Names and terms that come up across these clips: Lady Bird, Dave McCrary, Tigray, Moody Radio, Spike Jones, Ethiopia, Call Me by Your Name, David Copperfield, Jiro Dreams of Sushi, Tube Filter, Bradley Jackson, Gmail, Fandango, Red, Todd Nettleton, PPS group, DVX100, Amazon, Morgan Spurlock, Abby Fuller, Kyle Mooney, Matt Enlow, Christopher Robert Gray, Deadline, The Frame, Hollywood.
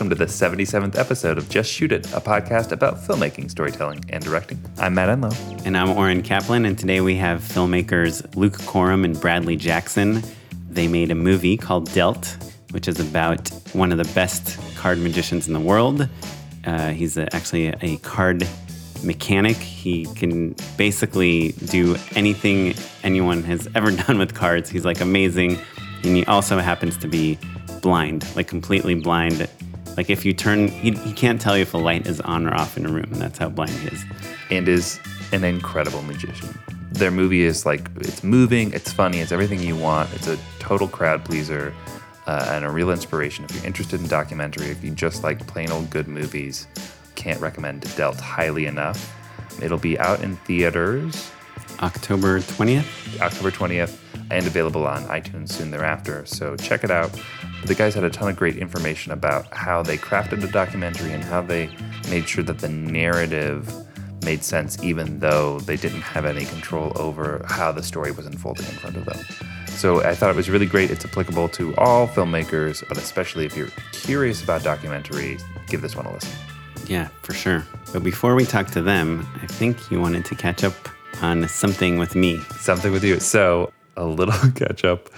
welcome to the 77th episode of Just Shoot It, a podcast about filmmaking, storytelling, and directing. I'm Matt Enlow. And I'm Oren Kaplan, and today we have filmmakers Luke Korem and Bradley Jackson. They made a movie called Dealt, which is about one of the best card magicians in the world. He's actually a card mechanic. He can basically do anything anyone has ever done with cards. He's like amazing. And he also happens to be blind, like completely blind. Like if you turn, he can't tell you if a light is on or off in a room. And that's how blind he is. And is an incredible magician. Their movie is like, it's moving, it's funny, it's everything you want. It's a total crowd pleaser and a real inspiration. If you're interested in documentary, if you just like plain old good movies, can't recommend Dealt highly enough. It'll be out in theaters October 20th. October 20th. And available on iTunes soon thereafter, so check it out. The guys had a ton of great information about how they crafted the documentary and how they made sure that the narrative made sense even though they didn't have any control over how the story was unfolding in front of them. So I thought it was really great. It's applicable to all filmmakers, but especially if you're curious about documentaries, give this one a listen. Yeah, for sure. But before we talk to them, I think you wanted to catch up on something with me. Something with you. So a little catch up.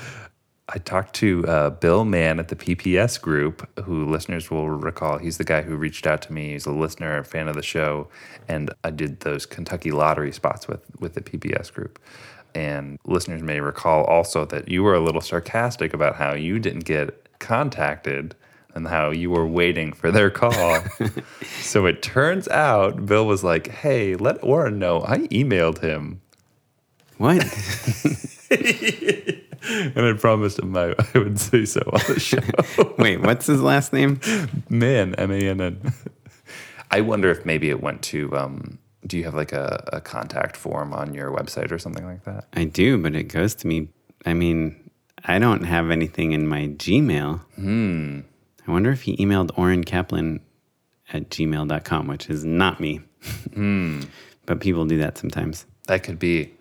I talked to Bill Mann at the PPS group, who listeners will recall. He's the guy who reached out to me. He's a listener, a fan of the show. And I did those Kentucky lottery spots with the PPS group. And listeners may recall also that you were a little sarcastic about how you didn't get contacted and how you were waiting for their call. So it turns out Bill was like, hey, let Oren know I emailed him. What? And I promised him I would say so on the show. Wait, what's his last name? Mann, M-A-N-N. I wonder if maybe it went to, do you have like a contact form on your website or something like that? I do, but it goes to me. I mean, I don't have anything in my Gmail. I wonder if he emailed Oren Kaplan at gmail.com, which is not me. But people do that sometimes. That could be.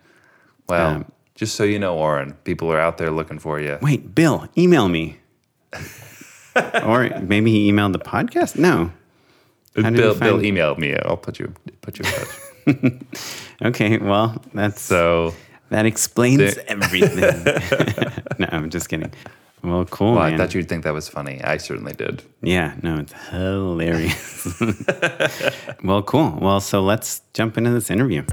Well, just so you know, Oren, people are out there looking for you. Wait, Bill, email me. Or maybe he emailed the podcast? No. Bill emailed me. I'll put you in touch. Okay, well, that explains everything. No, I'm just kidding. Well, cool, well, man. I thought you'd think that was funny. I certainly did. Yeah, no, it's hilarious. Well, cool. Well, so let's jump into this interview.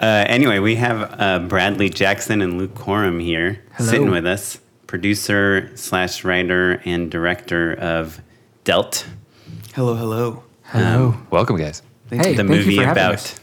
Anyway, we have Bradley Jackson and Luke Korem here. Hello. Sitting with us, producer/writer and director of Dealt. Hello. Welcome, guys. Thank you for having us.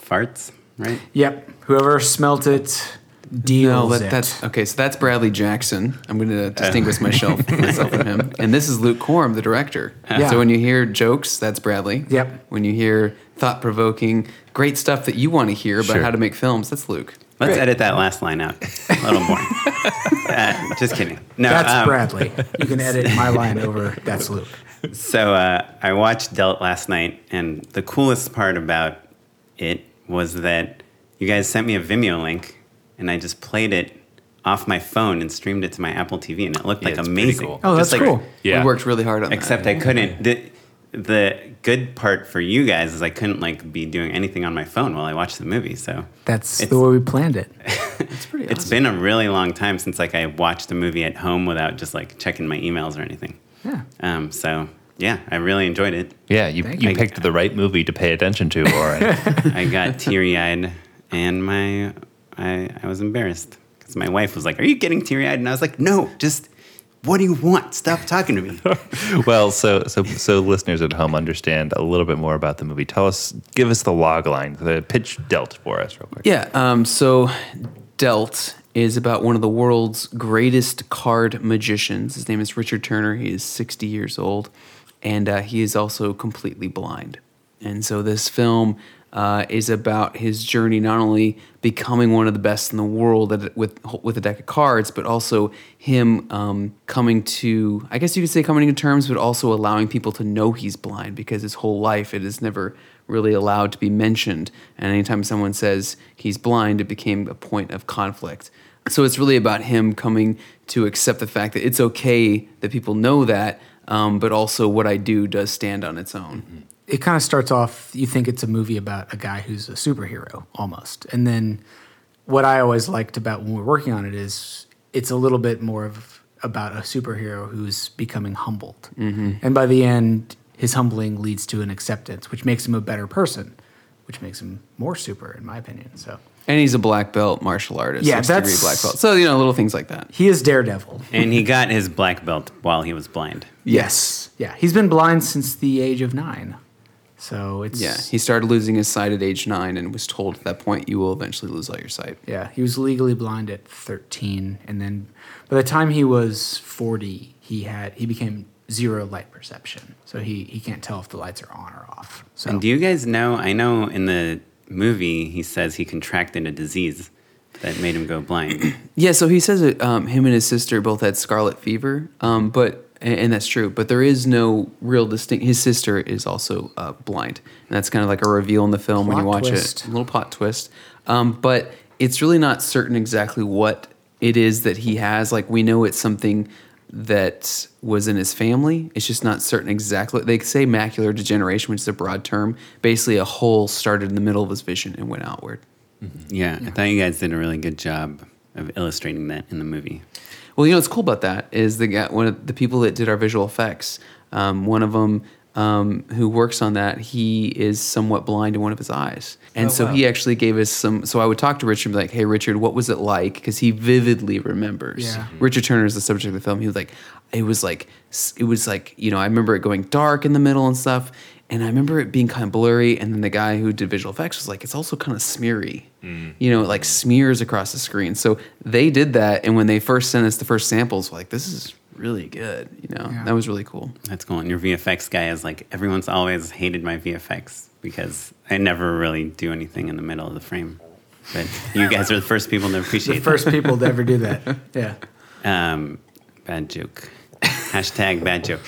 Farts, right? Yep. Whoever smelt it deals it. So that's Bradley Jackson. I'm going to distinguish myself from him. And this is Luke Korem, the director. So when you hear jokes, that's Bradley. Yep. When you hear thought-provoking, great stuff that you want to hear about how to make films. That's Luke. Let's edit that last line out a little more. Just kidding. No, that's Bradley. You can edit my line over. That's Luke. So I watched Dealt last night, and the coolest part about it was that you guys sent me a Vimeo link, and I just played it off my phone and streamed it to my Apple TV, and it looked like amazing. Cool. Oh, that's cool. Yeah. We worked really hard on that. Except I couldn't. The good part for you guys is I couldn't be doing anything on my phone while I watched the movie. So that's the way we planned it. It's pretty awesome. It's been a really long time since I watched a movie at home without just checking my emails or anything. Yeah. So I really enjoyed it. Yeah, you picked the right movie to pay attention to, Oren. I got teary-eyed and I was embarrassed because my wife was like, "Are you getting teary-eyed?" And I was like, "No, just." What do you want? Stop talking to me. Well, so listeners at home understand a little bit more about the movie. Give us the log line, the pitch Dealt for us real quick. Yeah, so Dealt is about one of the world's greatest card magicians. His name is Richard Turner. He is 60 years old, and he is also completely blind. And so this film is about his journey, not only becoming one of the best in the world with a deck of cards, but also him coming to terms, but also allowing people to know he's blind, because his whole life it is never really allowed to be mentioned. And anytime someone says he's blind, it became a point of conflict. So it's really about him coming to accept the fact that it's okay that people know that, but also what I do does stand on its own. Mm-hmm. It kind of starts off, you think it's a movie about a guy who's a superhero almost. And then what I always liked about when we're working on it is it's a little bit more of about a superhero who's becoming humbled. Mm-hmm. And by the end, his humbling leads to an acceptance, which makes him a better person, which makes him more super, in my opinion. So. And he's a black belt martial artist. Yeah, that's black belt. So, you know, little things like that. He is Daredevil. And he got his black belt while he was blind. Yes. Yeah, he's been blind since the age of 9. So it's... Yeah, he started losing his sight at age 9 and was told at that point, you will eventually lose all your sight. Yeah, he was legally blind at 13. And then by the time he was 40, he became zero light perception. So he can't tell if the lights are on or off. So. And do you guys know... I know in the movie, he says he contracted a disease that made him go blind. Yeah, so he says that him and his sister both had scarlet fever, and that's true, but there is no real distinct... His sister is also blind, and that's kind of like a reveal in the film when you watch it. A little plot twist. But it's really not certain exactly what it is that he has. Like, we know it's something that was in his family. It's just not certain exactly. They say macular degeneration, which is a broad term. Basically, a hole started in the middle of his vision and went outward. Mm-hmm. Yeah, I thought you guys did a really good job of illustrating that in the movie. Well, you know what's cool about that is one of the people that did our visual effects, one of them who works on that, he is somewhat blind in one of his eyes. And he actually gave us some... So I would talk to Richard and be like, hey, Richard, what was it like? Because he vividly remembers. Yeah. Mm-hmm. Richard Turner is the subject of the film. He was like, it was like, you know, I remember it going dark in the middle and stuff. And I remember it being kind of blurry. And then the guy who did visual effects was like, it's also kind of smeary. Mm. You know, it like smears across the screen. So they did that. And when they first sent us the first samples, we're like, this is really good. You know, That was really cool. That's cool. And your VFX guy is like, everyone's always hated my VFX because I never really do anything in the middle of the frame. But you guys are the first people to appreciate that. The first people to ever do that. Yeah. Bad joke. Hashtag bad joke.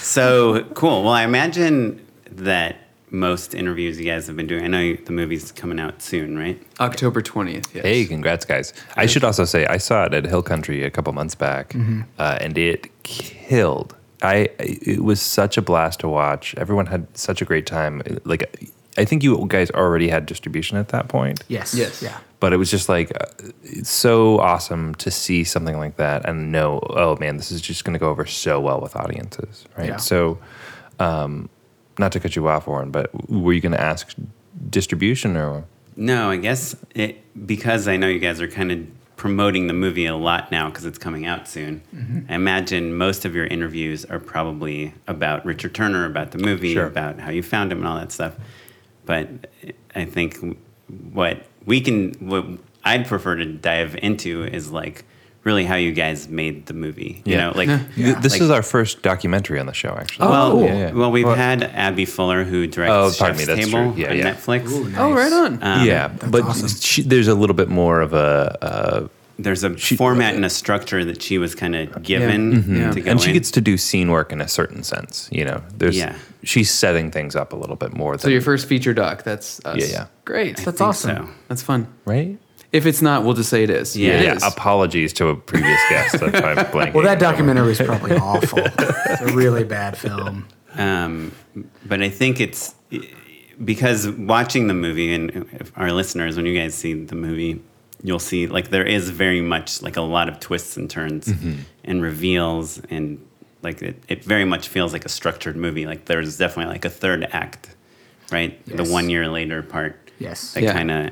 So cool. Well, I imagine that most interviews you guys have been doing. I know the movie's coming out soon, right? October 20th, yes. Hey, congrats, guys. I should also say I saw it at Hill Country a couple months back, and it killed. It was such a blast to watch. Everyone had such a great time. Like, I think you guys already had distribution at that point. Yes. Yeah. But it was just like it's so awesome to see something like that and know, oh, man, this is just going to go over so well with audiences, right? Yeah. So... not to cut you off, Oren, but were you going to ask distribution or? No, I guess because I know you guys are kind of promoting the movie a lot now because it's coming out soon. Mm-hmm. I imagine most of your interviews are probably about Richard Turner, about the movie, about how you found him and all that stuff. But I think what I'd prefer to dive into is like really how you guys made the movie. You know, like this is our first documentary on the show, actually. Oh, well, cool. Well, we've had Abby Fuller, who directs Chef's Table on Netflix. Ooh, nice. Oh, right on. But awesome. There's a little bit more of a there's a format and a structure that she was kind of given to go. And she gets to do scene work in a certain sense, you know. She's setting things up a little bit more. So your first feature doc, that's us. Yeah. Great. That's awesome. So. That's fun. Right? If it's not, we'll just say it is. Yeah. It is. Apologies to a previous guest. That's why I'm blanking. Well, that documentary is probably awful. It's a really bad film. But I think it's because watching the movie, and if our listeners, when you guys see the movie, you'll see like there is very much like a lot of twists and turns and reveals, and like it very much feels like a structured movie. Like there's definitely like a third act, right? Yes. The 1 year later part. Yes. That kind of.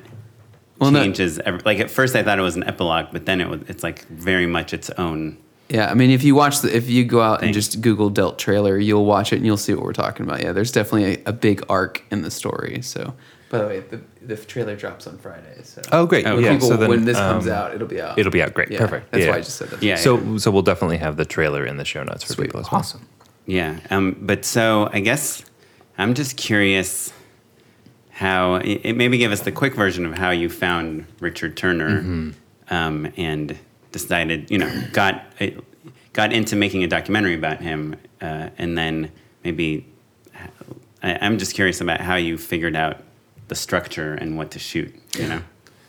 Well, changes like at first I thought it was an epilogue, but then it's like very much its own. Yeah, I mean, if you go out and just Google Dealt trailer, you'll watch it and you'll see what we're talking about. Yeah, there's definitely a big arc in the story. So, by the way, the trailer drops on Friday. So. Oh, great! Oh, yeah. People, so then, when this comes out, it'll be out. It'll be out. Great, yeah, perfect. That's why I just said that. Yeah. So we'll definitely have the trailer in the show notes for people as well. Awesome. Yeah. But so I guess I'm just curious. How it maybe give us the quick version of how you found Richard Turner and decided, you know, got into making a documentary about him, and then maybe I'm just curious about how you figured out the structure and what to shoot, you know.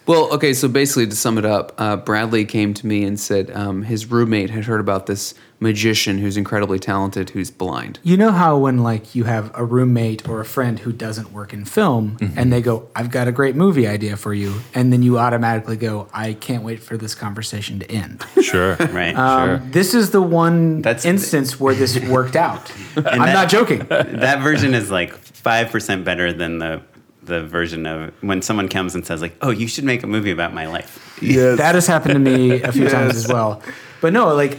Well, okay, so basically to sum it up, Bradley came to me and said his roommate had heard about this magician who's incredibly talented who's blind. You know how when like you have a roommate or a friend who doesn't work in film mm-hmm. and they go, I've got a great movie idea for you, and then you automatically go, I can't wait for this conversation to end. Sure, right, sure. This is the one instance where this worked out. I'm not joking. That version is like 5% better than the version of when someone comes and says like, oh, you should make a movie about my life. Yes. That has happened to me a few times as well. But no, like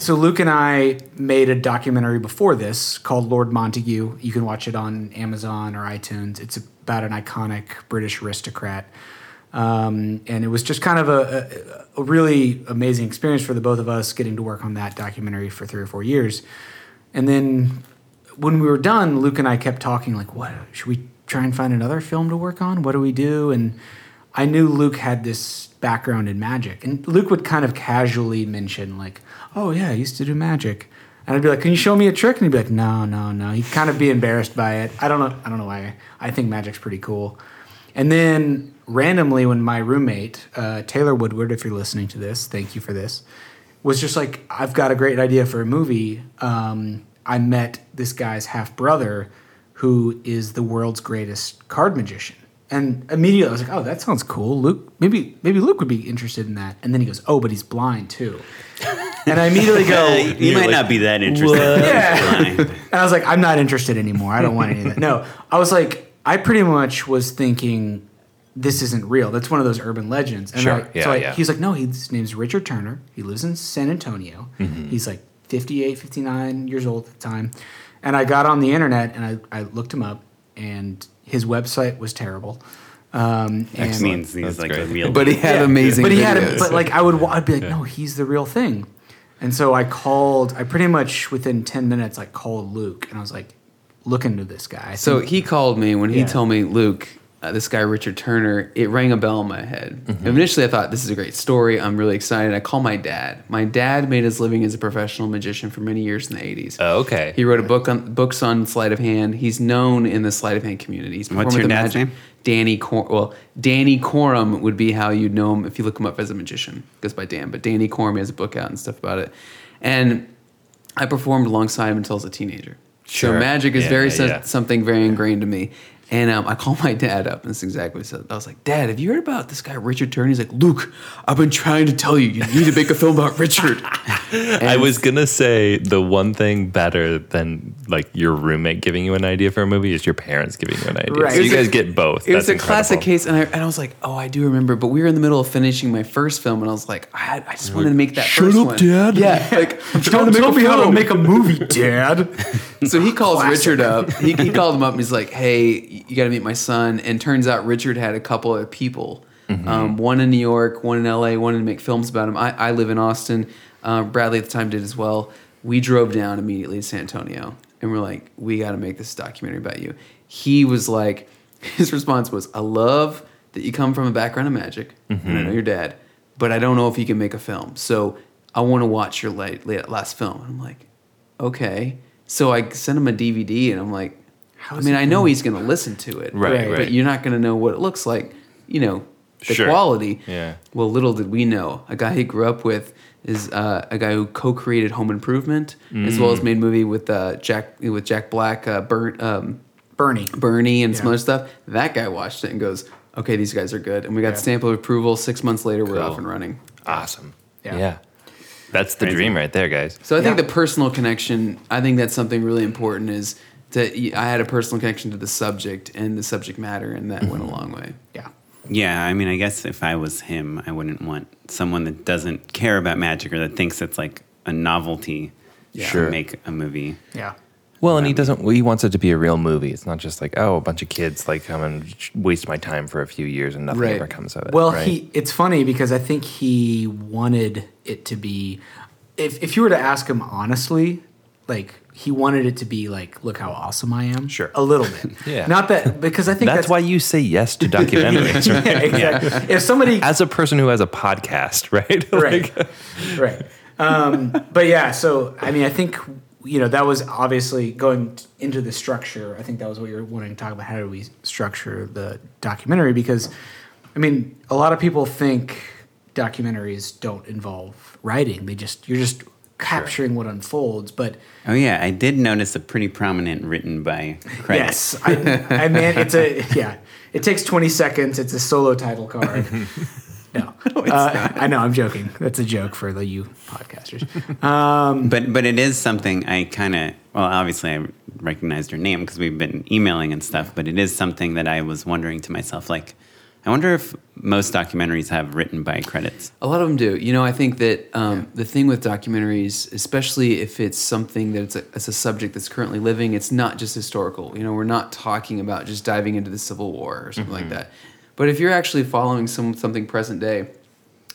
so Luke and I made a documentary before this called Lord Montagu. You can watch it on Amazon or iTunes. It's about an iconic British aristocrat. And it was just kind of a really amazing experience for the both of us getting to work on that documentary for 3 or 4 years. And then when we were done, Luke and I kept talking like, what should we try and find another film to work on? What do we do? And I knew Luke had this background in magic. And Luke would kind of casually mention like, oh yeah, I used to do magic. And I'd be like, can you show me a trick? And he'd be like, no. He'd kind of be embarrassed by it. I don't know why. I think magic's pretty cool. And then randomly when my roommate, Taylor Woodward, if you're listening to this, thank you for this, was just like, I've got a great idea for a movie. I met this guy's half-brother who is the world's greatest card magician. And immediately I was like, oh, that sounds cool. Luke, maybe Luke would be interested in that. And then he goes, oh, but he's blind too. And I immediately go, you might like, not be that interested. Yeah. And I was like, I'm not interested anymore. I don't want any of that. No, I was like, I pretty much was thinking this isn't real. That's one of those urban legends. And sure. He's like, no, his name's Richard Turner. He lives in San Antonio. Mm-hmm. He's like 58, 59 years old at the time. And I got on the internet and I looked him up, and his website was terrible. That means he's like great. A real. But he had amazing. But he videos. Had. But like I'd be like, no, he's the real thing. And so I pretty much within 10 minutes, like called Luke, and I was like, look into this guy. So he called me when he told me, Luke, this guy Richard Turner. It rang a bell in my head. Mm-hmm. Initially, I thought this is a great story. I'm really excited. I call my dad. My dad made his living as a professional magician for many years in the 80s. Oh, okay. He wrote a books on sleight of hand. He's known in the sleight of hand community. What's your dad's name? Danny Korem would be how you'd know him if you look him up as a magician. It goes by Dan, but Danny Korem, he has a book out and stuff about it. And I performed alongside him until I was a teenager. Sure. So magic is something very ingrained to me. And I called my dad up, and it's exactly what he said. I was like, Dad, have you heard about this guy, Richard Turner? He's like, Luke, I've been trying to tell you. You need to make a film about Richard. I was going to say the one thing better than like your roommate giving you an idea for a movie is your parents giving you an idea. Right. So you guys get both. It was a classic case, and I was like, oh, I do remember. But we were in the middle of finishing my first film, and I was like, I just wanted to make that first one. Shut up, Dad. Yeah. Like, I'm trying to make tell me how to make a movie, Dad. So he calls Richard up. He called him up, and he's like, hey, you got to meet my son. And turns out Richard had a couple of people, mm-hmm. One in New York, one in LA, wanted to make films about him. I live in Austin. Bradley at the time did as well. We drove down immediately to San Antonio and we're like, we got to make this documentary about you. He was like, his response was, I love that you come from a background of magic. Mm-hmm. And I know your dad, but I don't know if you can make a film. So I want to watch your last film. And I'm like, okay. So I sent him a DVD and I'm like, I know he's going to listen to it, right? But you're not going to know what it looks like, you know, the quality. Yeah. Well, little did we know, a guy he grew up with is a guy who co-created Home Improvement, as well as made a movie with Jack Black, Bernie, and some other stuff. That guy watched it and goes, okay, these guys are good. And we got the stamp of approval. 6 months later, we're off and running. Awesome. Yeah. That's the dream right there, guys. So I think the personal connection, I think that's something really important is, I had a personal connection to the subject and the subject matter, and that went a long way. Yeah. Yeah, I mean, I guess if I was him, I wouldn't want someone that doesn't care about magic or that thinks it's like a novelty to make a movie. Yeah. Well, and he wants it to be a real movie. It's not just like, oh, a bunch of kids like come and waste my time for a few years and nothing ever comes of it. Well, it's funny because I think he wanted it to be, if you were to ask him honestly, like, he wanted it to be like, look how awesome I am. Sure. A little bit. Not that, because I think that's why you say yes to documentaries, right? Exactly. If somebody... As a person who has a podcast, right? Right. But yeah, so, I mean, I think, you know, that was obviously going into the structure. I think that was what you were wanting to talk about. How do we structure the documentary? Because... I mean, a lot of people think documentaries don't involve writing. They just you're just capturing what unfolds. But oh yeah, I did notice a pretty prominent written by credit. Yes, I mean it's a It takes 20 seconds. It's a solo title card. No, I know. I'm joking. That's a joke for the you podcasters. But it is something I kind of obviously I recognized your name because we've been emailing and stuff. But it is something that I was wondering to myself, like, I wonder if most documentaries have written by credits. A lot of them do. You know, I think that the thing with documentaries, especially if it's something that it's a subject that's currently living, it's not just historical. You know, we're not talking about just diving into the Civil War or something like that. But if you're actually following something present day,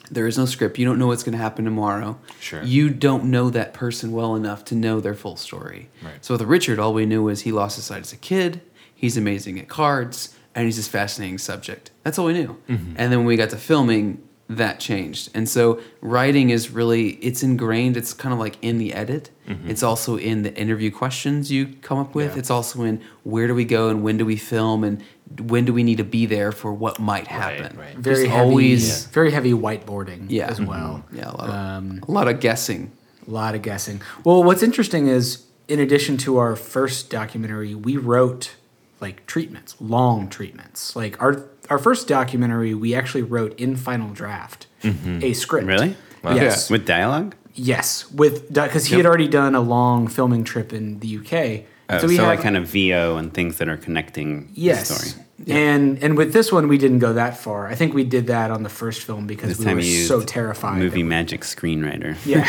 there is no script. You don't know what's going to happen tomorrow. Sure. You don't know that person well enough to know their full story. Right. So with Richard, all we knew was he lost his sight as a kid. He's amazing at cards. And he's this fascinating subject. That's all we knew. Mm-hmm. And then when we got to filming, that changed. And so writing is really, it's ingrained. It's kind of like in the edit. Mm-hmm. It's also in the interview questions you come up with. Yeah. It's also in where do we go and when do we film and when do we need to be there for what might happen. Right. Very heavy, always, very heavy whiteboarding as well. Yeah, a lot of guessing. A lot of guessing. Well, what's interesting is in addition to our first documentary, we wrote like treatments, long treatments. Like our first documentary, we actually wrote in Final Draft a script. Really? Wow. Yes. Yeah. With dialogue? Yes, with because he had already done a long filming trip in the UK. Oh, so like kind of VO and things that are connecting the story. Yep. And with this one, we didn't go that far. I think we did that on the first film because we were so terrified. Movie Magic screenwriter. Yeah.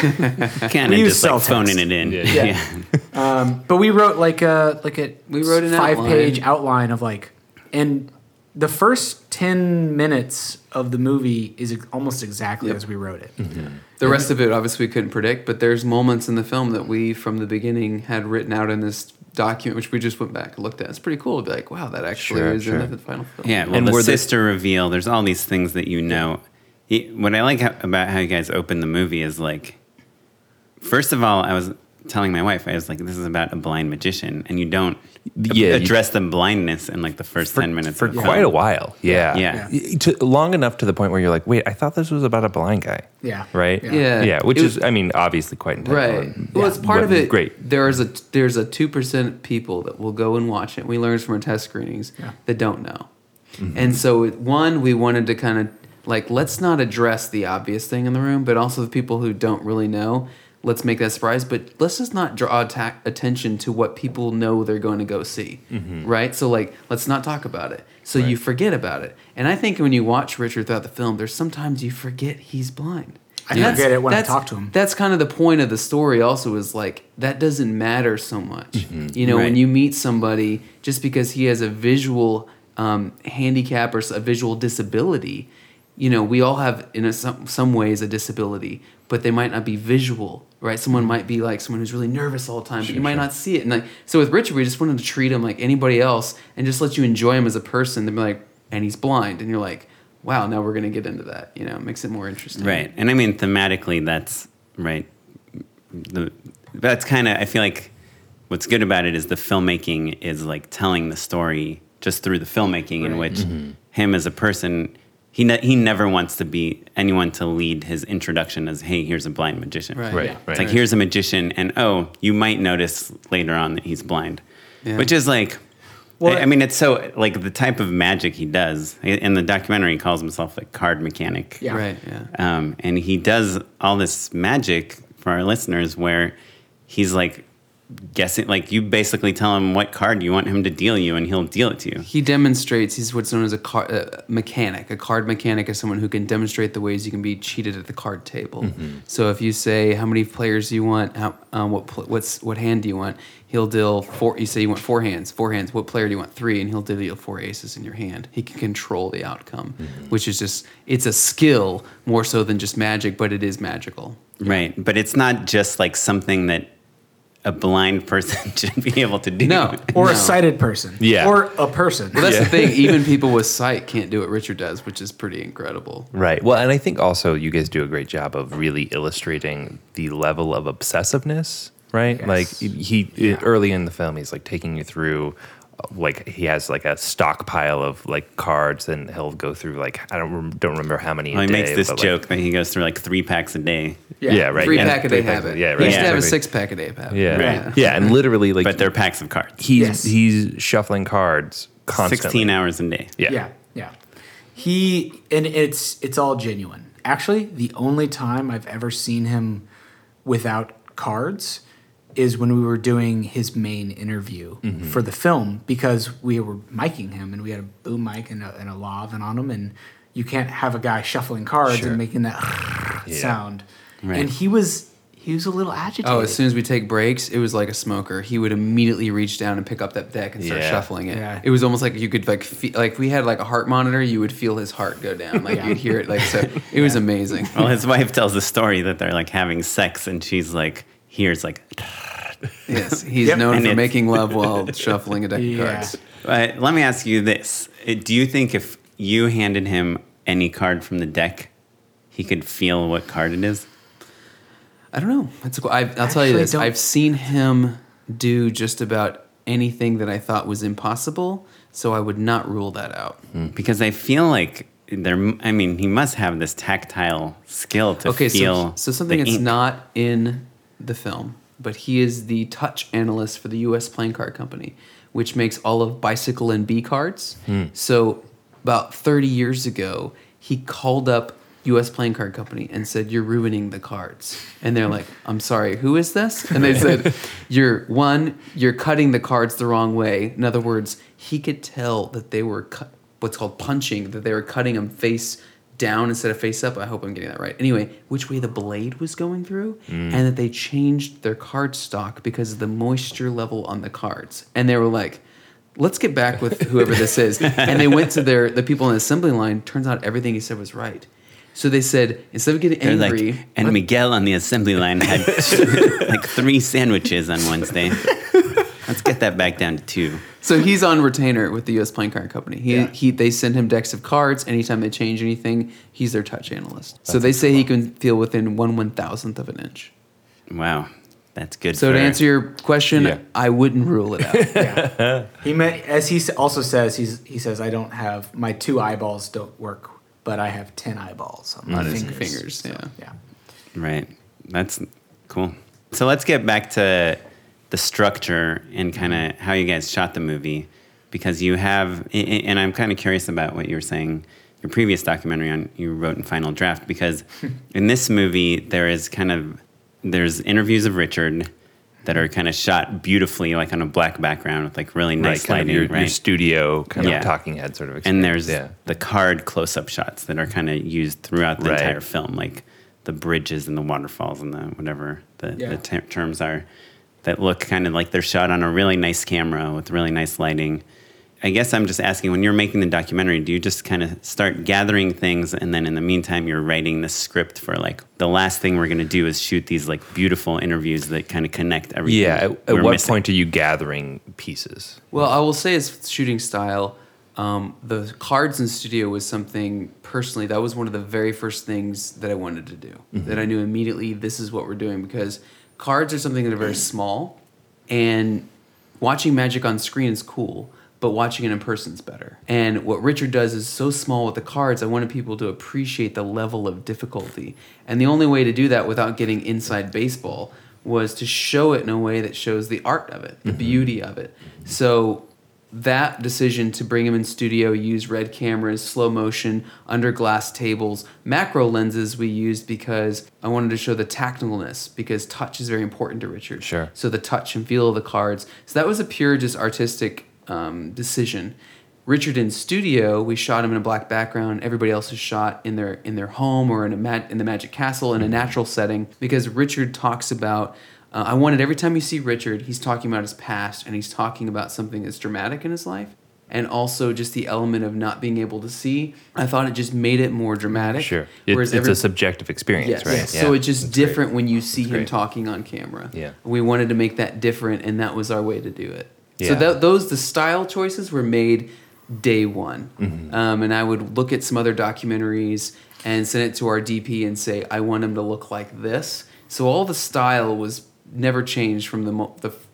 Kind of just like phoning it in. Yeah. But we wrote we wrote a 5-page outline of and the first 10 minutes of the movie is almost exactly as we wrote it. Mm-hmm. The rest of it, obviously, we couldn't predict, but there's moments in the film that we, from the beginning, had written out in this document, which we just went back and looked at. It's pretty cool to be like, wow, that actually is in the final film. Yeah, well, and the sister reveal, there's all these things that you know. What I like about how you guys open the movie is like, first of all, I was telling my wife, I was like, this is about a blind magician, and you don't address the blindness in like the first 10 minutes. For quite a while. Yeah. Long enough to the point where you're like, wait, I thought this was about a blind guy. Yeah. Right? Yeah, which is, I mean, obviously quite intense. Right. Well, it's part of it. Great. There's a 2% people that will go and watch it. We learned from our test screenings that don't know. Mm-hmm. And so, we wanted to kind of, let's not address the obvious thing in the room, but also the people who don't really know. Let's make that surprise, but let's just not draw attention to what people know they're going to go see, right? So, let's not talk about it. So you forget about it. And I think when you watch Richard throughout the film, there's sometimes you forget he's blind. I forget it when I talk to him. That's kind of the point of the story also is, that doesn't matter so much. Mm-hmm. You know, when you meet somebody, just because he has a visual handicap or a visual disability, you know, we all have, in some ways, a disability, but they might not be visual, right? Someone might be someone who's really nervous all the time, but you might not see it. And so with Richard, we just wanted to treat him like anybody else and just let you enjoy him as a person. They'd be and he's blind. And you're like, wow, now we're going to get into that. You know, it makes it more interesting. Right. And I mean, thematically, that's right. That's kind of, I feel like what's good about it is the filmmaking is telling the story just through the filmmaking in which him as a person. He never wants to be anyone to lead his introduction as, hey, here's a blind magician. Right. Yeah. It's here's a magician, and you might notice later on that he's blind. Yeah. Which is I mean, it's so, the type of magic he does. In the documentary, he calls himself a card mechanic. Yeah. Right, yeah. And he does all this magic for our listeners where he's guessing, you basically tell him what card you want him to deal you, and he'll deal it to you. He demonstrates. He's what's known as a card mechanic. A card mechanic is someone who can demonstrate the ways you can be cheated at the card table. Mm-hmm. So if you say how many players you want, what hand do you want, he'll deal four. You say you want four hands. What player do you want? Three, and he'll deal you four aces in your hand. He can control the outcome, which is it's a skill more so than just magic, but it is magical. Right, but it's not just something that a blind person should be able to do. No. Or a sighted person. Yeah. Or a person. Well, that's the thing. Even people with sight can't do what Richard does, which is pretty incredible. Right. Well, and I think also you guys do a great job of really illustrating the level of obsessive-ness, right? Yes. Early in the film, he's taking you through like he has like a stockpile of like cards, and he'll go through like I don't remember how many. He makes this joke that he goes through like 3 packs a day. Yeah, right. 3 pack a day habit. Yeah, right. He used to have a 6 pack a day habit. Yeah, right. Yeah, and literally like, but they're packs of cards. He's shuffling cards constantly. 16 hours a day. Yeah. He and it's all genuine. Actually, the only time I've ever seen him without cards is when we were doing his main interview for the film, because we were micing him and we had a boom mic and a lav and on him, and you can't have a guy shuffling cards and making that sound. Right. And he was a little agitated. Oh, as soon as we take breaks, it was like a smoker. He would immediately reach down and pick up that deck and start shuffling it. Yeah. It was almost like you could like feel, like if we had like a heart monitor, you would feel his heart go down. Like you'd hear it. Like so, it was amazing. Well, his wife tells the story that they're like having sex, and she's like, here's like, yes, he's known for making love while shuffling a deck of cards. But let me ask you this: do you think if you handed him any card from the deck, he could feel what card it is? I don't know. That's cool. I'll tell you this. I've seen him do just about anything that I thought was impossible, so I would not rule that out. Because I feel like he must have this tactile skill to feel. So something that's not in the film, but he is the touch analyst for the U.S. Playing Card Company, which makes all of Bicycle and B cards. So about 30 years ago, he called up U.S. Playing Card Company and said, "You're ruining the cards." And they're like, "I'm sorry, who is this?" And they said, "You're cutting the cards the wrong way." In other words, he could tell that they were what's called punching, that they were cutting them face down instead of face up. I hope I'm getting that right. Anyway, which way the blade was going through, and that they changed their card stock because of the moisture level on the cards. And they were like, "Let's get back with whoever this is." And they went to the people in the assembly line. Turns out everything he said was right. So they said, instead of getting angry... Like, and Miguel on the assembly line had like 3 sandwiches on Wednesday. Let's get that back down to 2. So he's on retainer with the U.S. Playing Card Company. They send him decks of cards. Anytime they change anything, he's their touch analyst. That's so they say he can feel within 1/1000th of an inch. Wow. That's good. So to answer your question, I wouldn't rule it out. As he also says, he says, "I don't have... My 2 eyeballs don't work, but I have 10 eyeballs on my fingers. So, yeah. Right. That's cool. So let's get back to the structure and kind of how you guys shot the movie, because you have, and I'm kind of curious about what you were saying, your previous documentary you wrote in Final Draft, because in this movie, there's interviews of Richard that are kind of shot beautifully, like on a black background with like really nice lighting, kind of your studio kind of talking head sort of experience. And there's the card close-up shots that are kind of used throughout the entire film, like the bridges and the waterfalls and the whatever the terms are, that look kind of like they're shot on a really nice camera with really nice lighting. I guess I'm just asking, when you're making the documentary, do you just kind of start gathering things, and then in the meantime, you're writing the script for like the last thing we're going to do is shoot these like beautiful interviews that kind of connect everything? Yeah. At what point are you gathering pieces? Well, I will say it's shooting style. The cards in studio was something personally that was one of the very first things that I wanted to do, that I knew immediately this is what we're doing, because cards are something that are very small, and watching magic on screen is cool, but watching it in person's better. And what Richard does is so small with the cards, I wanted people to appreciate the level of difficulty. And the only way to do that without getting inside baseball was to show it in a way that shows the art of it, the beauty of it. So that decision to bring him in studio, use Red cameras, slow motion, under glass tables, macro lenses we used because I wanted to show the tactileness, because touch is very important to Richard. Sure. So the touch and feel of the cards. So that was a pure just artistic decision. Richard in studio, we shot him in a black background. Everybody else is shot in their home or in the Magic Castle in a natural setting, because Richard talks about. I wanted every time you see Richard, he's talking about his past and he's talking about something that's dramatic in his life, and also just the element of not being able to see. I thought it just made it more dramatic. Sure, it's a subjective experience, right? Yes. Yeah. So it's just different when you see him talking on camera. Yeah, we wanted to make that different, and that was our way to do it. Yeah. So the style choices were made day one. And I would look at some other documentaries and send it to our DP and say, I want him to look like this. So all the style was never changed from the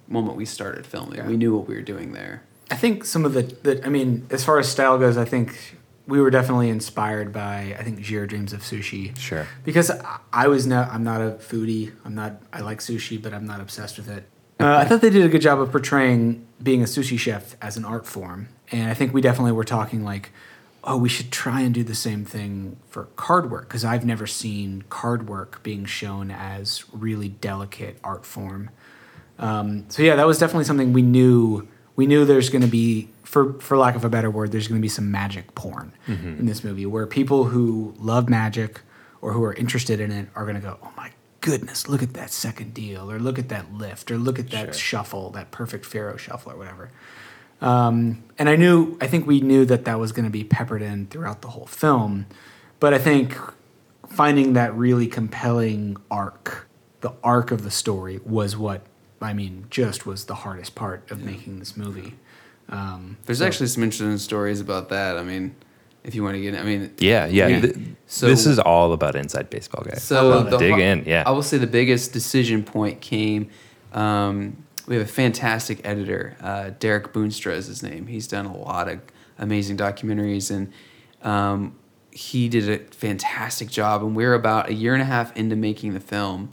moment we started filming. Yeah. We knew what we were doing there. I think some of the, I mean, as far as style goes, I think we were definitely inspired by, I think, Jiro Dreams of Sushi. Sure. Because I'm not a foodie. I like sushi, but I'm not obsessed with it. I thought they did a good job of portraying being a sushi chef as an art form. And I think we definitely were talking like, oh, we should try and do the same thing for card work, because I've never seen card work being shown as really delicate art form. So yeah, that was definitely something we knew there's going to be, for lack of a better word, there's going to be some magic porn in this movie, where people who love magic or who are interested in it are going to go, oh my goodness, look at that second deal, or look at that lift, or look at that shuffle, that perfect Pharaoh shuffle or whatever. And I think we knew that was going to be peppered in throughout the whole film. But I think finding that really compelling arc, the arc of the story, was what, I mean, just was the hardest part of making this movie. There's actually some interesting stories about that. I mean, if you want to get in, I mean... Yeah. So, this is all about Inside Baseball, guys. So dig in, yeah. I will say the biggest decision point came... we have a fantastic editor, Derek Boonstra is his name. He's done a lot of amazing documentaries, and he did a fantastic job. And we're about a year and a half into making the film,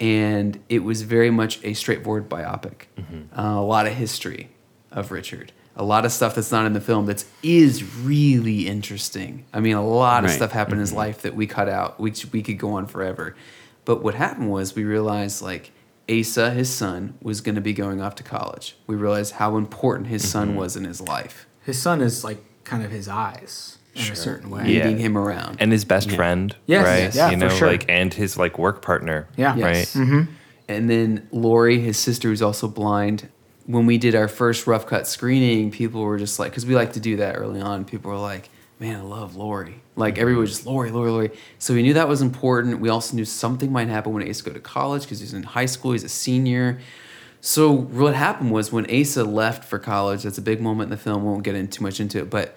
and it was very much a straightforward biopic. Mm-hmm. A lot of history of Richard. A lot of stuff that's not in the film that is really interesting. I mean, a lot of stuff happened in his life that we cut out, which we could go on forever. But what happened was we realized, like, Asa, his son, was going to be going off to college. We realized how important his son was in his life. His son is like kind of his eyes in a certain way. Yeah. Leading him around. And his best friend, right? Yes. Yeah, you know, for sure. And his work partner, right? Mm-hmm. And then Lori, his sister, who's also blind. When we did our first rough cut screening, people were just like, because we like to do that early on, people were like, man, I love Lori. Everyone was just Lori. So we knew that was important. We also knew something might happen when Asa go to college, because he's in high school. He's a senior. So what happened was, when Asa left for college, that's a big moment in the film. We won't get in too much into it, but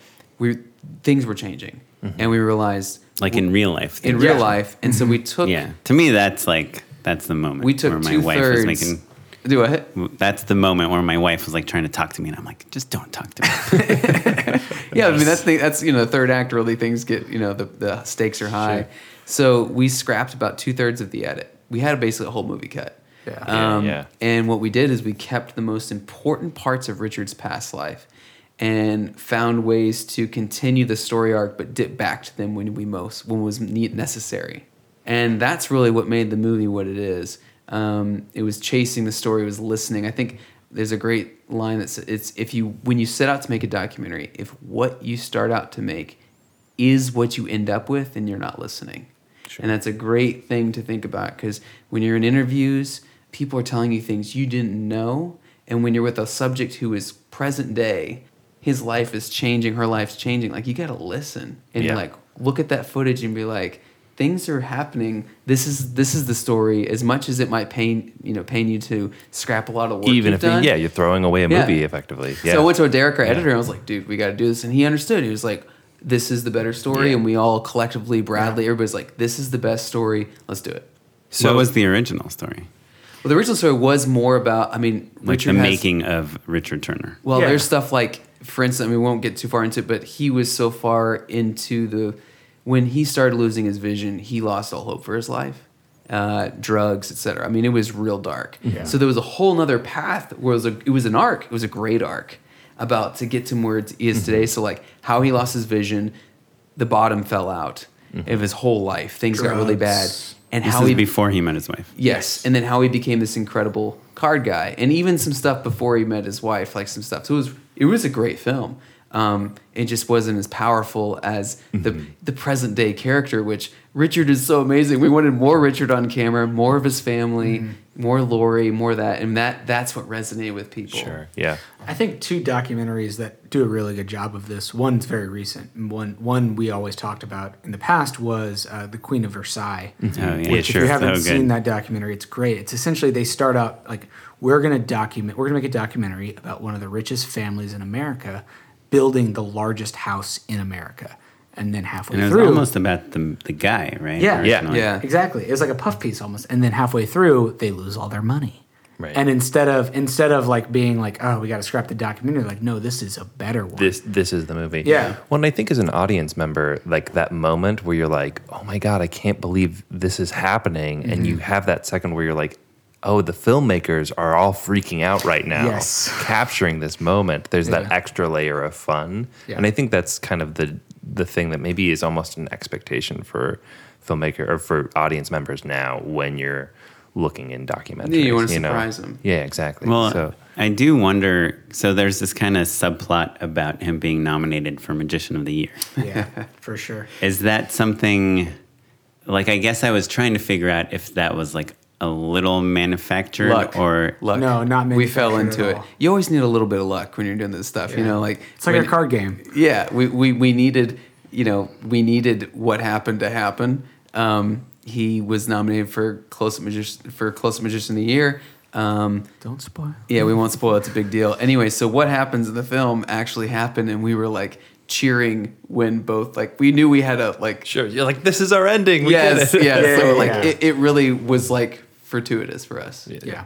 things were changing, and we realized, in real life, and so we took. Yeah, to me, that's the moment. We took where my wife was making. Do I? That's the moment where my wife was trying to talk to me, and I'm like, just don't talk to me. Yeah, I mean, that's the third act, really, things get, the stakes are high. Sure. So we scrapped about 2/3 of the edit. We had basically a whole movie cut. Yeah. And what we did is we kept the most important parts of Richard's past life and found ways to continue the story arc, but dip back to them when it was necessary. And that's really what made the movie what it is. It was chasing the story. It was listening. I think there's a great line that says, when you set out to make a documentary, if what you start out to make is what you end up with, then you're not listening. Sure. And that's a great thing to think about, because when you're in interviews, people are telling you things you didn't know. And when you're with a subject who is present day, his life is changing, her life's changing. You got to listen and look at that footage and be like, things are happening. This is the story. As much as it might pain you to scrap a lot of work, even if you're throwing away a movie effectively. Yeah. So I went to Derek, our editor, and I was like, "Dude, we got to do this." And he understood. He was like, "This is the better story," and we all collectively, Bradley, everybody's like, "This is the best story. Let's do it." So what was the original story? Well, the original story was more about, making of Richard Turner. Well, there's stuff for instance, we won't get too far into it, but he was so far into when he started losing his vision, he lost all hope for his life, drugs, etc. It was real dark. Yeah. So there was a whole other path where it was an arc. It was a great arc about to get to where it is today. So how he lost his vision, the bottom fell out of his whole life. Things got really bad, and this is before he met his wife. Yes, and then how he became this incredible card guy, and even some stuff before he met his wife, some stuff. So it was a great film. It just wasn't as powerful as the present day character, which Richard is so amazing. We wanted more Richard on camera, more of his family, more Lori, more that. And that's what resonated with people. Sure. Yeah. I think two documentaries that do a really good job of this. One's very recent. One we always talked about in the past was The Queen of Versailles. Mm-hmm. Oh, yeah, which if you haven't seen that documentary, it's great. It's essentially, they start out we're gonna make a documentary about one of the richest families in America building the largest house in America, and then halfway through... And it was almost about the guy, right? Yeah, exactly. It was like a puff piece almost, and then halfway through, they lose all their money. Right. And instead of like being like, oh, we got to scrap the documentary, like, no, this is a better one. This is the movie. Yeah. Well, and I think as an audience member, like that moment where you're like, oh my God, I can't believe this is happening. Mm-hmm. And you have that second where you're like, oh, the filmmakers are all freaking out right now, yes, capturing this moment. There's that extra layer of fun. Yeah. And I think that's kind of the thing that maybe is almost an expectation for filmmaker or for audience members now when you're looking in documentaries. Yeah, you want to surprise them. Yeah, exactly. Well, so I do wonder, so there's this kind of subplot about him being nominated for Magician of the Year. Yeah, for sure. Is that something, like, I guess I was trying to figure out if that was like a little manufactured or luck. No, not manufactured. We fell into it. You always need a little bit of luck when you're doing this stuff, you know, like it's like a card game. Yeah, we needed, you know, what happened to happen. He was nominated for Close-Up Magician of the Year. Don't spoil. Yeah, we won't spoil. It's a big deal. Anyway, so what happens in the film actually happened, and we were like cheering when both, like, we knew we had a, like... Sure, you're like, this is our ending. We did it. It really was, like, fortuitous for us. Yeah.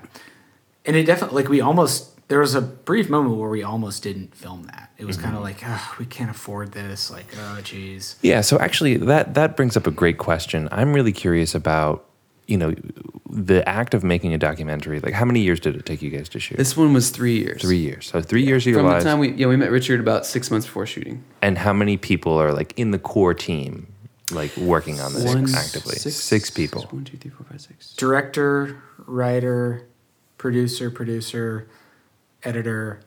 And it definitely, like, we almost... There was a brief moment where we almost didn't film that. It was kind of like, oh, we can't afford this. Like, oh, geez. Yeah, so actually that brings up a great question. I'm really curious about, you know, the act of making a documentary. Like, how many years did it take you guys to shoot? This one was 3 years. 3 years. So 3 years of your lives. From the time we met Richard about 6 months before shooting. And how many people are, like, in the core team, like, working on this actively? Six people. 1, 2, 3, 4, 5, 6. Director, writer, producer... editor,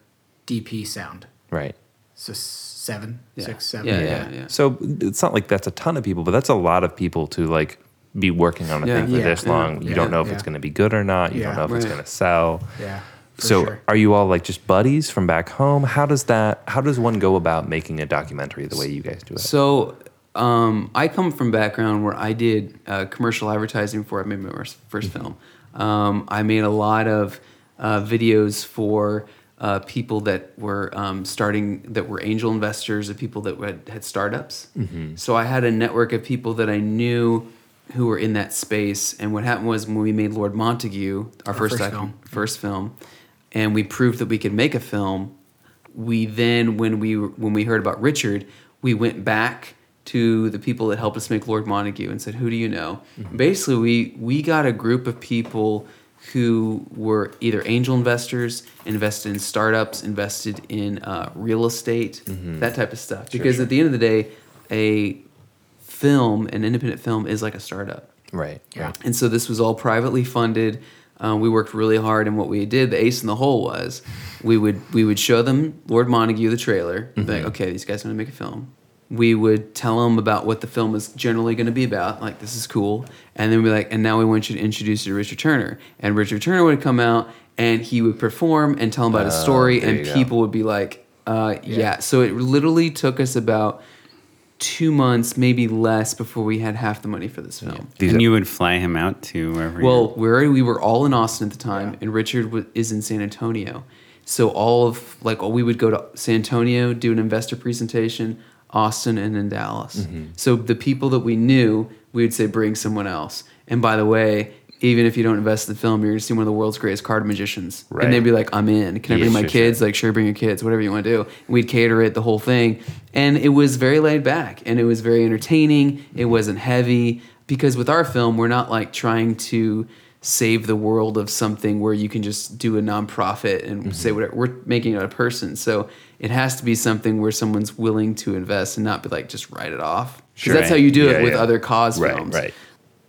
DP, sound. Right. So 7, yeah. 6, 7. Yeah. So it's not like that's a ton of people, but that's a lot of people to like be working on a thing for this long. You don't know if it's going to be good or not. You don't know if it's going to sell. Yeah. So are you all like just buddies from back home? How does one go about making a documentary the way you guys do it? So I come from a background where I did commercial advertising before I made my first film. I made a lot of videos for people that were starting, that were angel investors, or people that had startups. Mm-hmm. So I had a network of people that I knew who were in that space. And what happened was when we made Lord Montagu, our first film, and we proved that we could make a film, we then, when we heard about Richard, we went back to the people that helped us make Lord Montagu and said, who do you know? Mm-hmm. Basically, we got a group of people who were either angel investors, invested in startups, invested in real estate, that type of stuff. Because at the end of the day, an independent film is like a startup. Right. Yeah. And so this was all privately funded. We worked really hard, and what we did, the ace in the hole was, we would show them Lord Montague, the trailer, like, okay, these guys want to make a film. We would tell them about what the film is generally going to be about, like, this is cool. And then we'd be like, and now we want you to introduce you to Richard Turner. And Richard Turner would come out, and he would perform and tell them about his story, and people would be like, So it literally took us about 2 months, maybe less, before we had half the money for this film. Yeah. And you would fly him out to wherever we were all in Austin at the time, and Richard is in San Antonio. So we would go to San Antonio, do an investor presentation, Austin, and in Dallas. So the people that we knew, we would say, bring someone else. And by the way, even if you don't invest in the film, you're going to see one of the world's greatest card magicians. Right. And they'd be like, I'm in. Can I bring my kids? Like, sure, bring your kids, whatever you want to do. And we'd cater it, the whole thing. And it was very laid back, and it was very entertaining. It wasn't heavy, because with our film, we're not like trying to save the world of something where you can just do a nonprofit and say whatever. We're making it a person. So it has to be something where someone's willing to invest and not be like, just write it off. Because that's how you do it with other cause films. Right.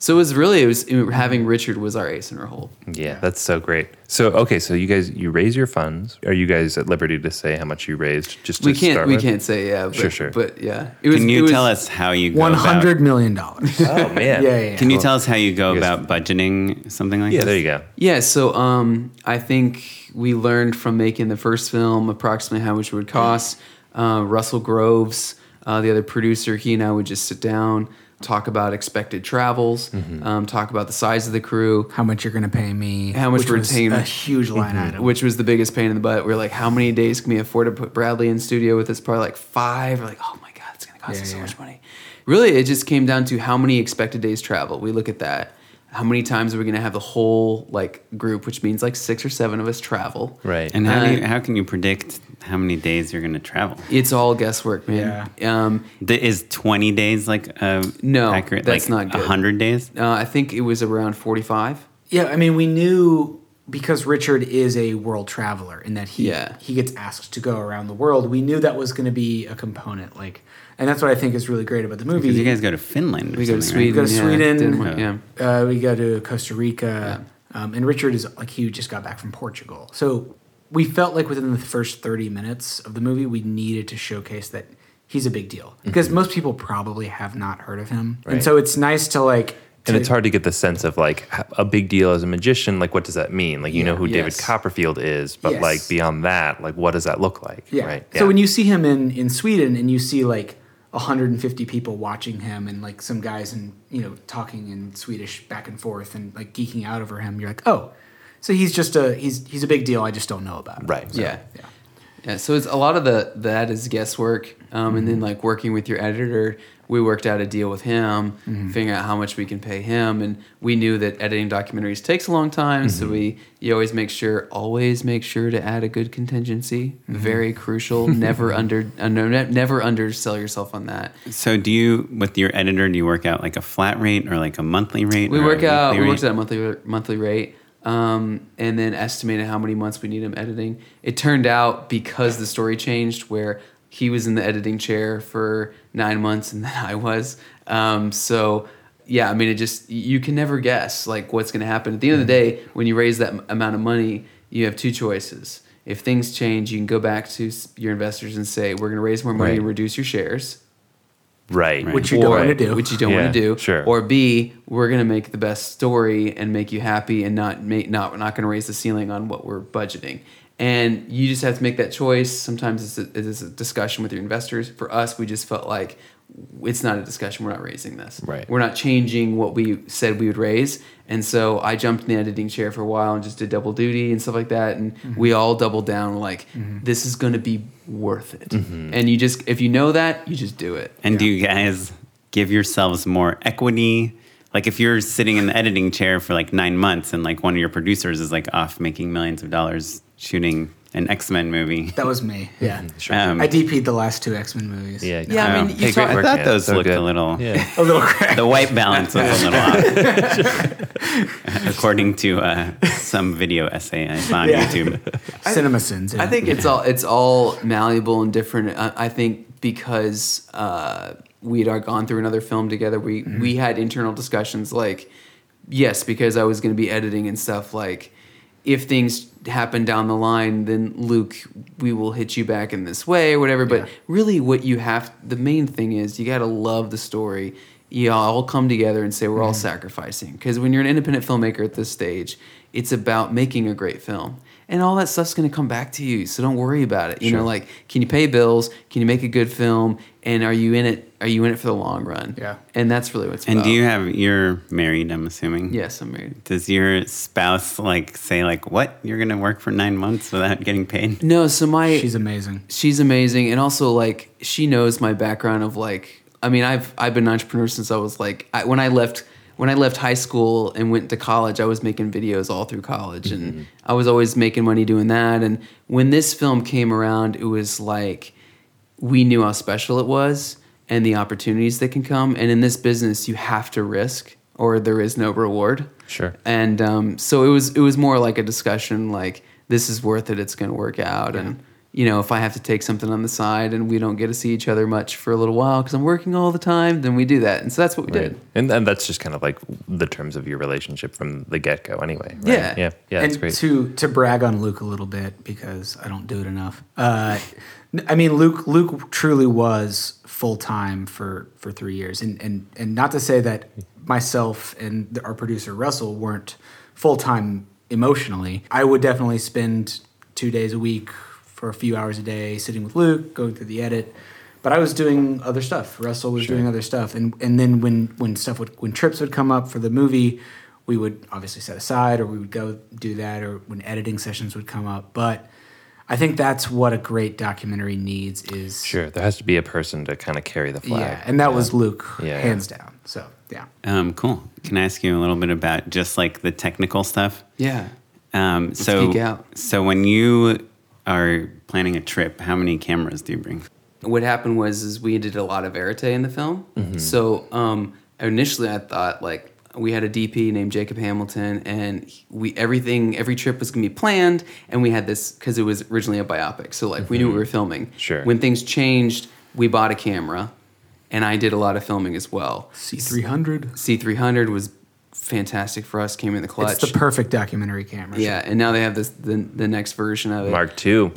So it was having Richard was our ace in our hole. Yeah, that's so great. So, okay, so you guys, you raise your funds. Are you guys at liberty to say how much you raised? Just to start with? We can't say, but, sure. But, yeah. Can you tell us how you go about... $100 million. Oh, man. Yeah. Can you tell us how you go about budgeting something like that? Yeah, there you go. Yeah, so I think we learned from making the first film approximately how much it would cost. Russell Groves, the other producer, he and I would just sit down, talk about expected travels, talk about the size of the crew. How much you're going to pay me. How much retained, a huge line item. Which was the biggest pain in the butt. We were like, how many days can we afford to put Bradley in studio with us? Probably like 5. We're like, oh my God, it's going to cost us so much money. Really, it just came down to how many expected days travel. We look at that. how many times are we going to have the whole like group, which means like 6 or 7 of us travel. Right. And how can you predict how many days you're going to travel? It's all guesswork, man. Yeah. Is 20 days like no, accurate? That's like not good. 100 days? I think it was around 45. Yeah, I mean, we knew because Richard is a world traveler and that he gets asked to go around the world. We knew that was going to be a component, like. And that's what I think is really great about the movie. Because you guys go to Finland. We go to Sweden. Right? We go to Costa Rica. Yeah. And Richard is like, he just got back from Portugal. So we felt like within the first 30 minutes of the movie, we needed to showcase that he's a big deal. Because most people probably have not heard of him. Right. And so it's nice to like... And it's hard to get the sense of like a big deal as a magician. Like, what does that mean? Like, you know who David Copperfield is, but like beyond that, like, what does that look like? Yeah. Right. Yeah. So when you see him in Sweden and you see like 150 people watching him and like some guys and talking in Swedish back and forth and like geeking out over him, you're like, oh, so he's just he's a big deal. I just don't know about him. Right. So, yeah. So it's a lot of that is guesswork, and then like working with your editor, we worked out a deal with him, figuring out how much we can pay him, and we knew that editing documentaries takes a long time, so you always make sure to add a good contingency. Very crucial. Never undersell yourself on that. So with your editor, do you work out like a flat rate or like a monthly rate? We worked out a monthly rate. And then estimated how many months we need him editing. It turned out, because the story changed, where he was in the editing chair for 9 months and then I was. So yeah, I mean, it just, you can never guess like what's going to happen. At the end of the day, when you raise that amount of money, you have two choices. If things change, you can go back to your investors and say, we're going to raise more money and reduce your shares. Right. Which you don't want to do. Sure. Or B, we're going to make the best story and make you happy and not going to raise the ceiling on what we're budgeting. And you just have to make that choice. Sometimes it's a discussion with your investors. For us, we just felt like it's not a discussion. We're not raising this. Right. We're not changing what we said we would raise. And so I jumped in the editing chair for a while and just did double duty and stuff like that. And we all doubled down like, this is going to be worth it. And you just, if you know that, you just do it. And do you guys give yourselves more equity? Like if you're sitting in the editing chair for like 9 months and like one of your producers is like off making millions of dollars shooting an X-Men movie. That was me. Yeah. Sure. I DP'd the last 2 X-Men movies. Yeah. Yeah. I mean, I thought those looked a little... Yeah. A little cracked. The white balance was a little off. According to some video essay I found on YouTube. CinemaSins. Yeah. I think it's all malleable and different. I think because we'd gone through another film together, we had internal discussions like, yes, because I was going to be editing and stuff, like, if things happen down the line, then Luke, we will hit you back in this way or whatever. But really what the main thing is you got to love the story. You all come together and say, we're all sacrificing. Because when you're an independent filmmaker at this stage, it's about making a great film. And all that stuff's going to come back to you. So don't worry about it. You know, like, can you pay bills? Can you make a good film? And are you in it? Are you in it for the long run? Yeah. And that's really what's about. And you're married, I'm assuming? Yes, I'm married. Does your spouse like say like, what? You're going to work for 9 months without getting paid? No. So she's amazing. She's amazing. And also like, she knows my background of like, I mean, I've been an entrepreneur since I was like, when I left high school and went to college, I was making videos all through college, and I was always making money doing that. And when this film came around, it was like we knew how special it was and the opportunities that can come. And in this business, you have to risk, or there is no reward. Sure. And so it was more like a discussion, like this is worth it. It's going to work out. Yeah. And if I have to take something on the side and we don't get to see each other much for a little while because I'm working all the time, then we do that. And so that's what we did. And that's just kind of like the terms of your relationship from the get-go anyway. Right? Yeah. Yeah. Yeah. That's great. To brag on Luke a little bit because I don't do it enough. I mean, Luke truly was full-time for 3 years. And not to say that myself and our producer Russell weren't full-time emotionally. I would definitely spend 2 days a week for a few hours a day, sitting with Luke, going through the edit, but I was doing other stuff. Russell was doing other stuff, and then when trips would come up for the movie, we would obviously set aside, or we would go do that, or when editing sessions would come up. But I think that's what a great documentary needs is... Sure, there has to be a person to kind of carry the flag. Yeah, and that was Luke, hands down, so yeah. Cool. Can I ask you a little bit about just like the technical stuff? Yeah. So when you are planning a trip, how many cameras do you bring? What happened was we did a lot of verite in the film. Mm-hmm. So initially I thought like we had a DP named Jacob Hamilton, and every trip was going to be planned, and we had this because it was originally a biopic. So like we knew what we were filming. Sure. When things changed, we bought a camera, and I did a lot of filming as well. C300. C300 was fantastic for us, came in the clutch. It's the perfect documentary camera. Yeah, and now they have this the next version of it. Mark II.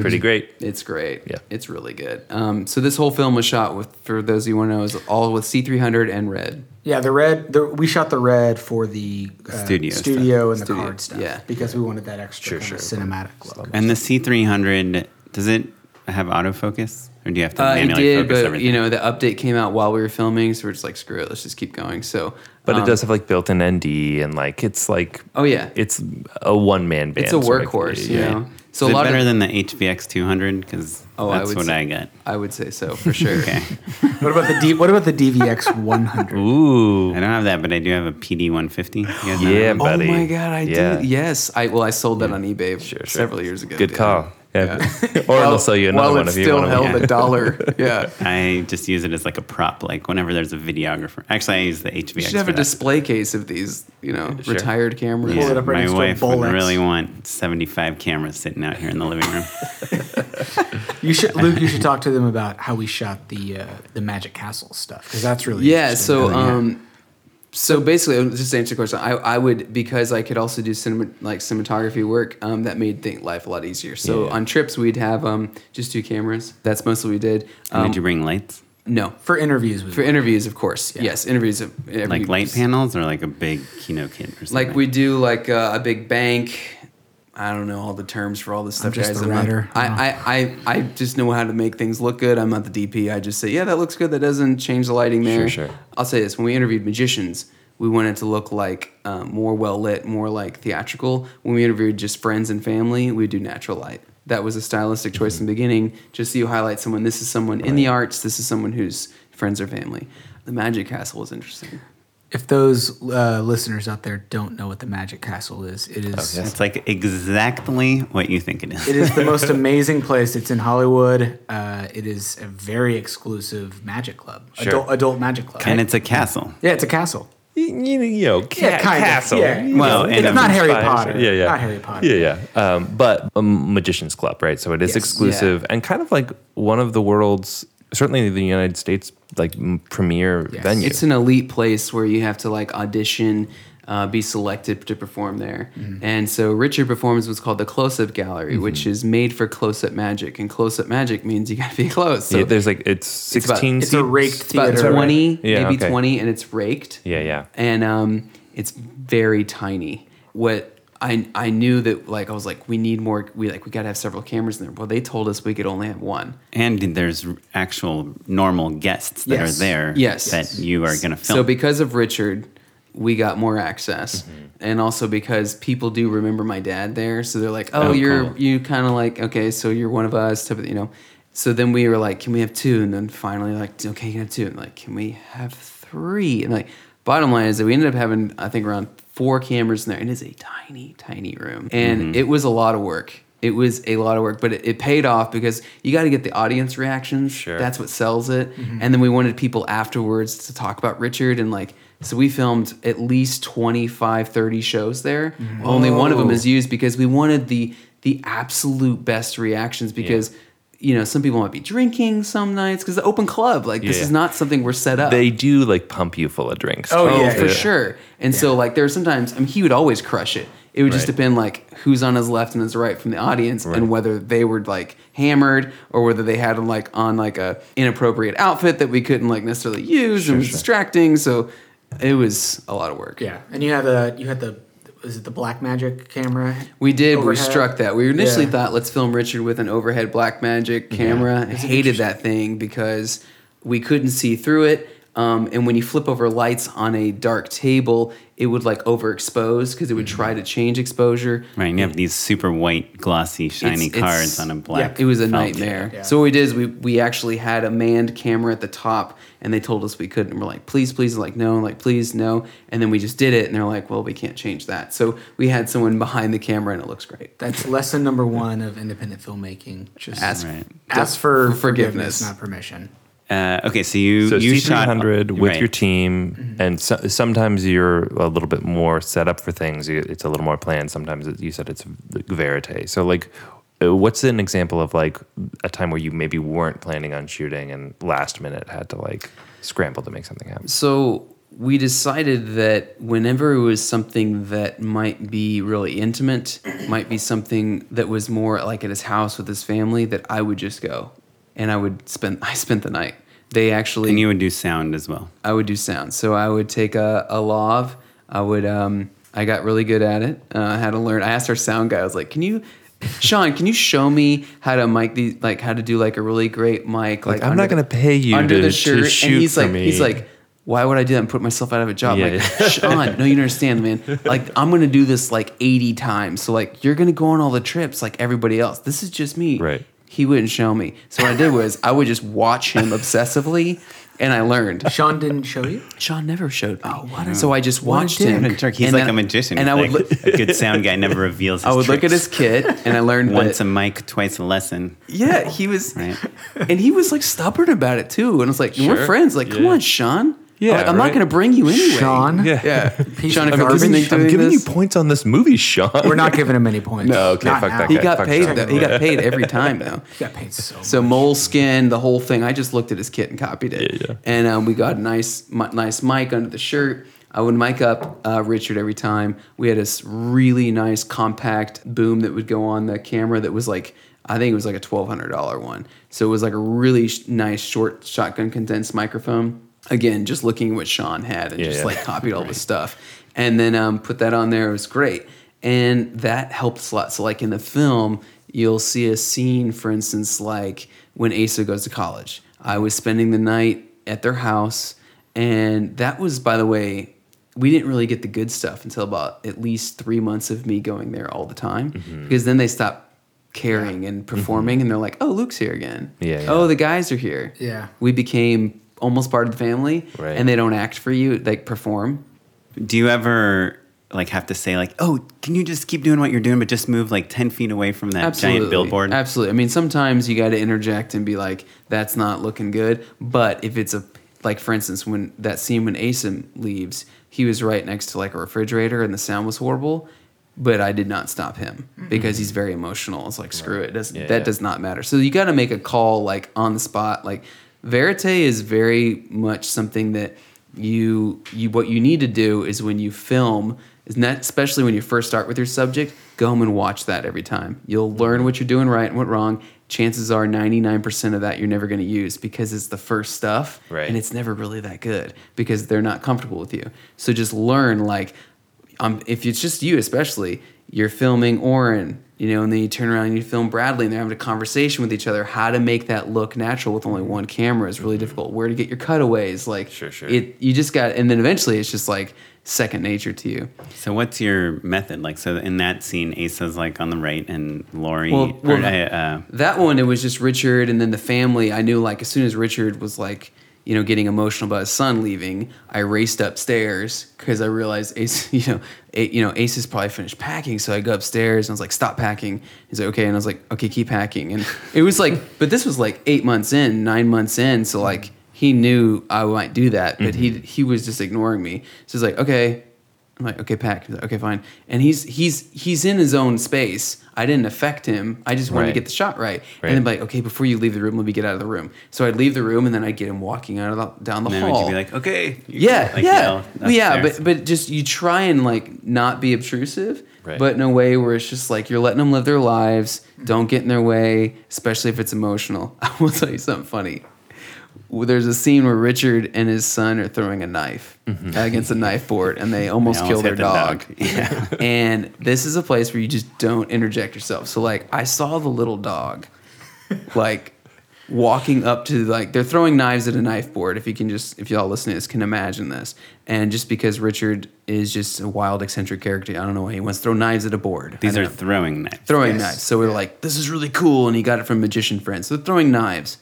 Pretty great. It's great. Yeah. It's really good. So this whole film was shot with, for those of you who want to know, is all with C300 and Red. Yeah, we shot the Red for the studio and the card stuff. Yeah. Because we wanted that extra cinematic look. And the C300, does it have autofocus? Or do you have to manually focus everything? You know, the update came out while we were filming, so we're just like, screw it, let's just keep going. So, but it does have like built-in ND, and like it's like it's a one-man band. It's a workhorse, you know. So is it better than the HBX 200? Because that's what I got. I would say so for sure. Okay. What about the DVX 100? Ooh, I don't have that, but I do have a PD 150. Yeah, buddy. Oh my god, I do. Yes, I sold that on eBay several years ago. Good call. Yeah. Or they'll sell you another one if you want to. Still held $1. Yeah. I just use it as like a prop, like whenever there's a videographer. Actually, I use the HVX. You should have a display case of these, you know, retired cameras. Yeah. My wife would really want 75 cameras sitting out here in the living room. Luke, you should talk to them about how we shot the Magic Castle stuff, because that's really interesting. Yeah. So. So basically, just to answer your question, I would, because I could also do cinematography work, that made life a lot easier. So on trips, we'd have just two cameras. That's mostly what we did. Did you bring lights? No. For interviews. Of course. Yeah. Yes, interviews. Like light panels or like a big Kino kit or something? Like we do like a big bank. I don't know all the terms for all this stuff, guys. I just know how to make things look good. I'm not the DP. I just say, yeah, that looks good. That doesn't change the lighting there. Sure. I'll say this. When we interviewed magicians, we wanted to look like more well-lit, more like theatrical. When we interviewed just friends and family, we do natural light. That was a stylistic choice in the beginning, just so you highlight someone. This is someone in the arts. This is someone who's friends or family. The Magic Castle was interesting. If those listeners out there don't know what the Magic Castle is, it is... Oh, yeah. It's like exactly what you think it is. It is the most amazing place. It's in Hollywood. It is a very exclusive magic club, adult magic club. And it's a castle. Yeah, it's a castle. Castle. Yeah. Well, it's not Harry Potter. Yeah, yeah. Not Harry Potter. Yeah, yeah. But a magician's club, right? So it is exclusive and kind of like one of the world's... Certainly the United States, like, premier venue. It's an elite place where you have to, like, audition, be selected to perform there. Mm-hmm. And so Richard performs what's called the close-up gallery, which is made for close-up magic. And close-up magic means you got to be close. So there's, like, it's 16 seats. It's a raked theater. It's about 20, maybe 20, and it's raked. Yeah, yeah. And it's very tiny. What... I knew that, like, I was like, we need more, we got to have several cameras in there. Well, they told us we could only have one. And there's actual normal guests that are there that you are going to film. So because of Richard, we got more access. Mm-hmm. And also because people do remember my dad there. So they're like, you kind of like, okay, so you're one of us, type of, you know. So then we were like, can we have two? And then finally, like, okay, you can have two. And like, can we have three? And like, bottom line is that we ended up having, I think, around 4 cameras in there. It is a tiny, tiny room. And it was a lot of work. But it paid off because you got to get the audience reactions. Sure. That's what sells it. Mm-hmm. And then we wanted people afterwards to talk about Richard. And like, so we filmed at least 25, 30 shows there. Mm-hmm. Only one of them is used because we wanted the absolute best reactions because... Yeah. You know, some people might be drinking some nights because the open club, like this is not something we're set up. They do like pump you full of drinks. Oh, for sure. And so like there are sometimes, I mean, he would always crush it. It would just depend like who's on his left and his right from the audience and whether they were like hammered or whether they had him like on like a inappropriate outfit that we couldn't like necessarily use and was distracting. So it was a lot of work. Yeah. And you had the is it the Blackmagic camera? We did. Overhead. We struck that. We initially thought, let's film Richard with an overhead Blackmagic camera. I hated that thing because we couldn't see through it. And when you flip over lights on a dark table, it would like overexpose because it would try to change exposure. Right, and you have these super white, glossy, shiny cards on a black. Yeah, it was a nightmare. Yeah. So what we did is we actually had a manned camera at the top, and they told us we couldn't. And we're like, please, please, like please, no. And then we just did it, and they're like, well, we can't change that. So we had someone behind the camera, and it looks great. That's lesson number one of independent filmmaking. Just ask for forgiveness, not permission. Okay, so you shot C300 with your team, and sometimes you're a little bit more set up for things. It's a little more planned. Sometimes you said it's verite. So, like, what's an example of like a time where you maybe weren't planning on shooting and last minute had to like scramble to make something happen? So we decided that whenever it was something that might be really intimate, might be something that was more like at his house with his family, that I would just go and I spent the night. And you would do sound as well. I would do sound. So I would take a lav. I got really good at it. I had to learn. I asked our sound guy. I was like, Sean, can you show me how to mic these, like how to do like a really great mic? Like I'm not going to pay you under the shirt. To shoot and he's like, why would I do that and put myself out of a job? Yeah, Sean, no, you don't understand, man. Like, I'm going to do this like 80 times. So like, you're going to go on all the trips like everybody else. This is just me. Right. He wouldn't show me. So what I did was I would just watch him obsessively, and I learned. Sean didn't show you? Sean never showed me. Oh, what? So I just watched him. He's like a magician. And I would a good sound guy never reveals his tricks. Look at his kit, and I learned once a mic, twice a lesson. Yeah, he was. Right. And he was like stubborn about it too. And I was like, we're friends. Like, come on, Sean. Yeah, I'm not going to bring you anyway. Sean? Yeah. Sean, if you're listening to this. I'm giving you points on this movie, Sean. We're not giving him any points. No, okay, fuck that guy. He got paid, though. He got paid every time, though. He got paid so much. So Moleskin, the whole thing, I just looked at his kit and copied it. Yeah. And we got a nice mic under the shirt. I would mic up Richard every time. We had this really nice compact boom that would go on the camera that was like, I think it was like a $1,200 one. So it was like a really nice short shotgun condensed microphone. Again, just looking at what Sean had and copied all the stuff. And then put that on there. It was great. And that helps a lot. So like in the film, you'll see a scene, for instance, like when Asa goes to college. I was spending the night at their house. And that was, by the way, we didn't really get the good stuff until about at least 3 months of me going there all the time. Mm-hmm. Because then they stopped caring and performing. Mm-hmm. And they're like, oh, Luke's here again. Yeah, yeah. Oh, the guys are here. Yeah, we became almost part of the family, right. And they don't act for you, they perform. Do you ever like have to say like, oh, can you just keep doing what you're doing, but just move like 10 feet away from that giant billboard? Absolutely. I mean, sometimes you got to interject and be like, that's not looking good. But if it's like, for instance, when that scene when Asa leaves, he was right next to like a refrigerator and the sound was horrible, but I did not stop him because he's very emotional. It's like, screw it. Does not matter. So you got to make a call like on the spot, like, verite is very much something that you what you need to do is when you film, especially when you first start with your subject, go home and watch that every time. You'll learn what you're doing right and what wrong. Chances are 99% of that you're never going to use because it's the first stuff, right. And it's never really that good because they're not comfortable with you. So just learn, like, if it's just you especially, you're filming Oren, and then you turn around and you film Bradley, and they're having a conversation with each other. How to make that look natural with only one camera is really difficult. Where to get your cutaways, like you just got, and then eventually it's just like second nature to you. So what's your method? Like, so in that scene, Asa's like on the right, and Lori. That one, it was just Richard, and then the family. I knew like as soon as Richard was like, getting emotional about his son leaving, I raced upstairs because I realized Ace, Ace's probably finished packing. So I go upstairs and I was like, stop packing. He's like, okay. And I was like, okay, keep packing. And it was like, but this was like 9 months in. So like he knew I might do that, but he was just ignoring me. So he's like, okay. I'm like, okay, pack. He's like, okay, fine. And he's in his own space. I didn't affect him. I just wanted to get the shot right. And then be like, okay, before you leave the room, let me get out of the room. So I'd leave the room, and then I'd get him walking out down the hall. And then would you be like, okay. But just you try and like not be obtrusive, but in a way where it's just like you're letting them live their lives. Don't get in their way, especially if it's emotional. I will tell you something funny. There's a scene where Richard and his son are throwing a knife against a knife board, and they almost kill their dog. Yeah. And this is a place where you just don't interject yourself. So, like, I saw the little dog, like, walking up to, like, they're throwing knives at a knife board, if y'all listening to this can imagine this. And just because Richard is just a wild, eccentric character, I don't know why he wants to throw knives at a board. These are throwing knives. Throwing knives. So we're like, this is really cool, and he got it from magician friends. So they're throwing knives,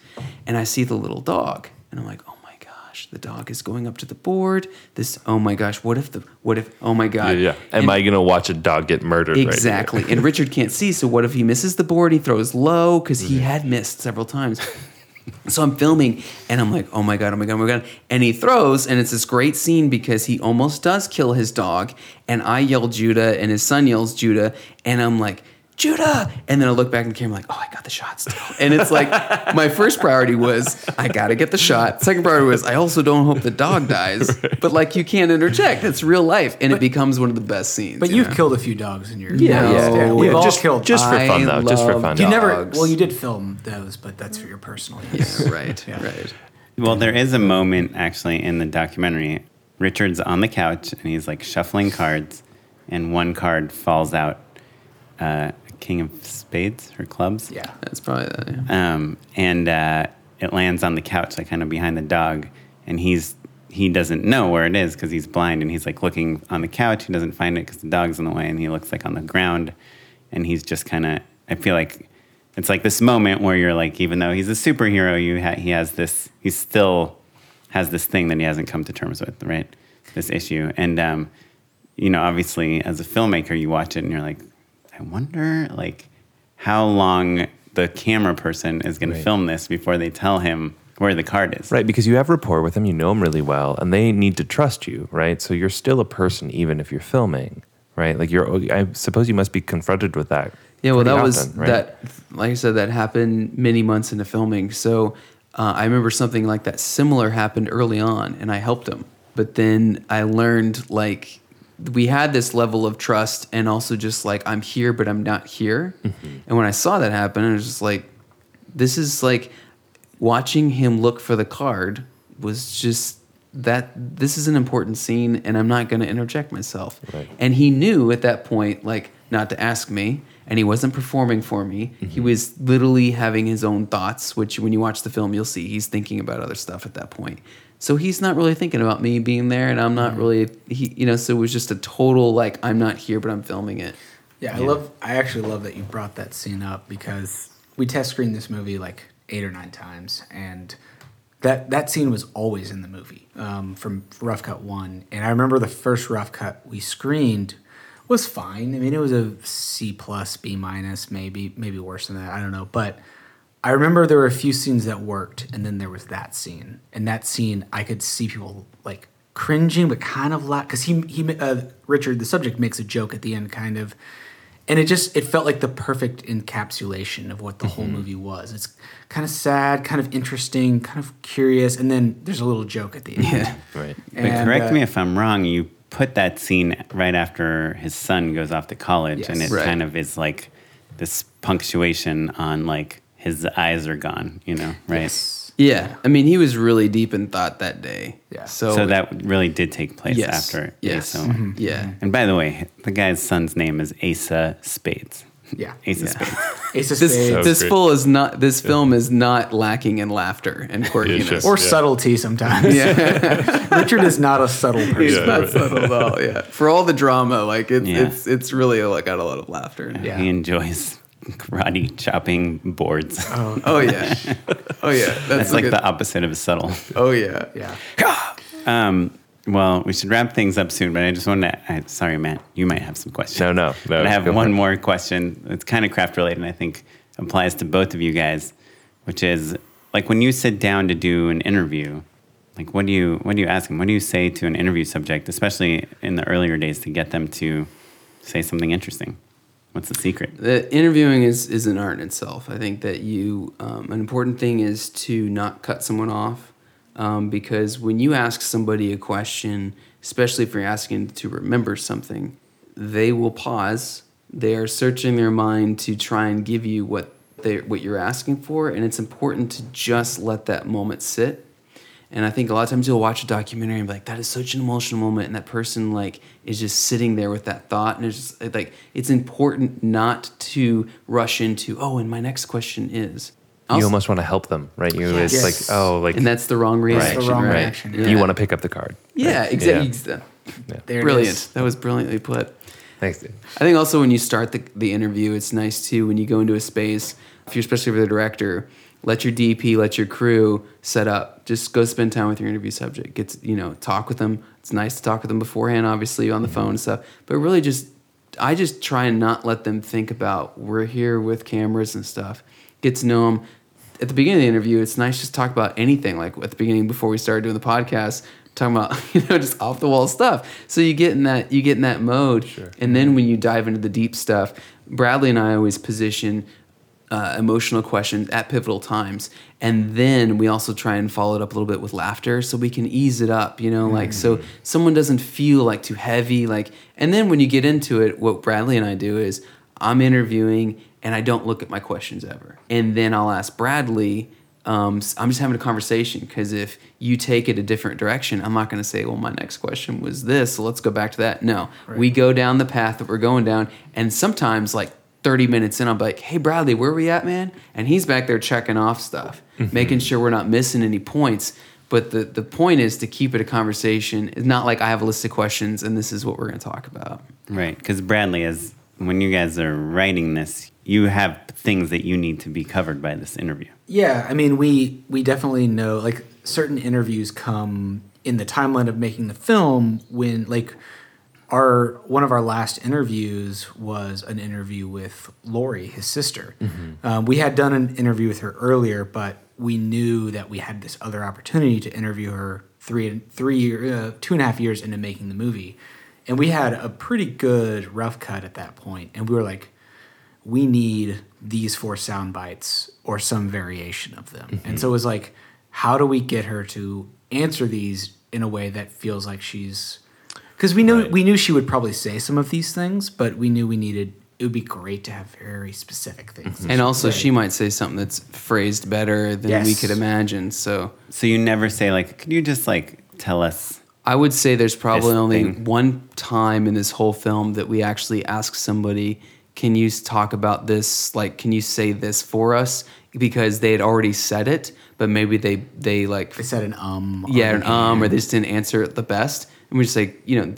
and I see the little dog, and I'm like, oh my gosh, the dog is going up to the board. What if? Yeah. Am I going to watch a dog get murdered? Exactly. Right. And Richard can't see, so what if he misses the board? He throws low, because he had missed several times. So I'm filming, and I'm like, oh my God. And he throws, and it's this great scene because he almost does kill his dog. And I yell Judah, and his son yells Judah. And I'm like, Judah. And then I look back in the camera, I'm like, oh, I got the shot still. And it's like, my first priority was, I got to get the shot. Second priority was, I also don't hope the dog dies. Right. But, like, you can't interject. It's real life. And it becomes one of the best scenes. But you've killed a few dogs in your life. Yeah. We've all killed. Just for fun, though. You did film those, but that's for your personal use. Yeah, right. Yeah. Right. Well, there is a moment, actually, in the documentary. Richard's on the couch, and he's, like, shuffling cards, and one card falls out. King of Spades or clubs. Yeah, that's probably that. Yeah. And it lands on the couch, like kind of behind the dog, and he doesn't know where it is because he's blind, and he's like looking on the couch. He doesn't find it because the dog's in the way, and he looks like on the ground, and he's just kind of. I feel like it's like this moment where you're like, even though he's a superhero, he still has this thing that he hasn't come to terms with, right? This issue, and obviously as a filmmaker, you watch it and you're like. I wonder, like, how long the camera person is going to film this before they tell him where the card is. Right, because you have rapport with them, you know them really well, and they need to trust you, right? So you're still a person even if you're filming, right? Like, I suppose you must be confronted with that. Yeah, well, that happened many months into filming. So I remember something like that similar happened early on, and I helped him. But then I learned, like... we had this level of trust and also just like, I'm here, but I'm not here. Mm-hmm. And when I saw that happen, I was just like, this is like watching him look for the card was just that this is an important scene and I'm not going to interject myself. Right. And he knew at that point, like not to ask me and he wasn't performing for me. Mm-hmm. He was literally having his own thoughts, which when you watch the film, you'll see he's thinking about other stuff at that point. So he's not really thinking about me being there, and I'm not really, so it was just a total, like, I'm not here, but I'm filming it. Yeah, I actually love that you brought that scene up, because we test screened this movie, like, 8 or 9 times, and that scene was always in the movie from Rough Cut 1. And I remember the first Rough Cut we screened was fine. I mean, it was a C+, B-, maybe worse than that, I don't know, but... I remember there were a few scenes that worked, and then there was that scene. And that scene, I could see people like cringing, but kind of laugh because Richard, the subject, makes a joke at the end, kind of, and it felt like the perfect encapsulation of what the whole movie was. It's kind of sad, kind of interesting, kind of curious, and then there's a little joke at the end. Yeah, right. But correct me if I'm wrong. You put that scene right after his son goes off to college, and it kind of is like this punctuation on like. His eyes are gone, right? Yes. Yeah. I mean, he was really deep in thought that day. Yeah. So that really did take place after. Yes. Asa. Mm-hmm. Yeah. And by the way, the guy's son's name is Asa Spades. Yeah. Asa Spades. Asa Spades. This film is not lacking in laughter and quirkiness. Or subtlety sometimes. Yeah. Richard is not a subtle person. He's not subtle at all, yeah. For all the drama, like, it's really got a lot of laughter. Yeah. He enjoys... karate chopping boards. Oh yeah. That's like the opposite of subtle. Oh yeah, yeah. Well, we should wrap things up soon, but I just wanted to. Sorry, Matt, you might have some questions. No. But I have one more question. It's kind of craft related, and I think applies to both of you guys, which is like when you sit down to do an interview, like what do you ask them? What do you say to an interview subject, especially in the earlier days, to get them to say something interesting? What's the secret? The interviewing is an art in itself. I think that an important thing is to not cut someone off because when you ask somebody a question, especially if you're asking to remember something, they will pause. They are searching their mind to try and give you what you're asking for, and it's important to just let that moment sit. And I think a lot of times you'll watch a documentary and be like, that is such an emotional moment. And that person like is just sitting there with that thought. And it's just, it's important not to rush into, oh, and my next question is. You almost want to help them, right? It's like, oh, like... And that's the wrong reaction. That's the wrong reaction. Yeah. You want to pick up the card. Yeah, right? Exactly. Yeah. Yeah. Brilliant. That was brilliantly put. Thanks, dude. I think also when you start the interview, it's nice, too, when you go into a space, if you're especially for the director, let your DP, let your crew set up. Just go spend time with your interview subject. Get to, talk with them. It's nice to talk with them beforehand, obviously, on the phone and stuff. But really I just try and not let them think about we're here with cameras and stuff. Get to know them. At the beginning of the interview, it's nice just to talk about anything. Like at the beginning, before we started doing the podcast, talking about just off the wall stuff. So you get in that mode, sure. And then when you dive into the deep stuff, Bradley and I always position emotional questions at pivotal times, and then we also try and follow it up a little bit with laughter, so we can ease it up. So someone doesn't feel like too heavy. And then when you get into it, what Bradley and I do is I'm interviewing. And I don't look at my questions ever. And then I'll ask Bradley, I'm just having a conversation, because if you take it a different direction, I'm not going to say, well, my next question was this, so let's go back to that. No, right. We go down the path that we're going down. And sometimes 30 minutes in, I'll be like, hey, Bradley, where are we at, man? And he's back there checking off stuff, making sure we're not missing any points. But the point is to keep it a conversation. It's not like I have a list of questions and this is what we're going to talk about. Right, because Bradley is... When you guys are writing this, you have things that you need to be covered by this interview. Yeah, I mean, we definitely know, certain interviews come in the timeline of making the film when, one of our last interviews was an interview with Lori, his sister. Mm-hmm. We had done an interview with her earlier, but we knew that we had this other opportunity to interview her 2.5 years into making the movie. And we had a pretty good rough cut at that point. And we were like, we need these 4 sound bites or some variation of them. Mm-hmm. And so it was like, how do we get her to answer these in a way that feels like she's... Because we knew she would probably say some of these things, but we knew we needed... It would be great to have very specific things. Mm-hmm. And also she might say something that's phrased better than we could imagine. So you never say can you just tell us... I would say there's probably only one time in this whole film that we actually ask somebody, can you talk about this? Can you say this for us? Because they had already said it, but maybe they They said an or they just didn't answer it the best. And we're just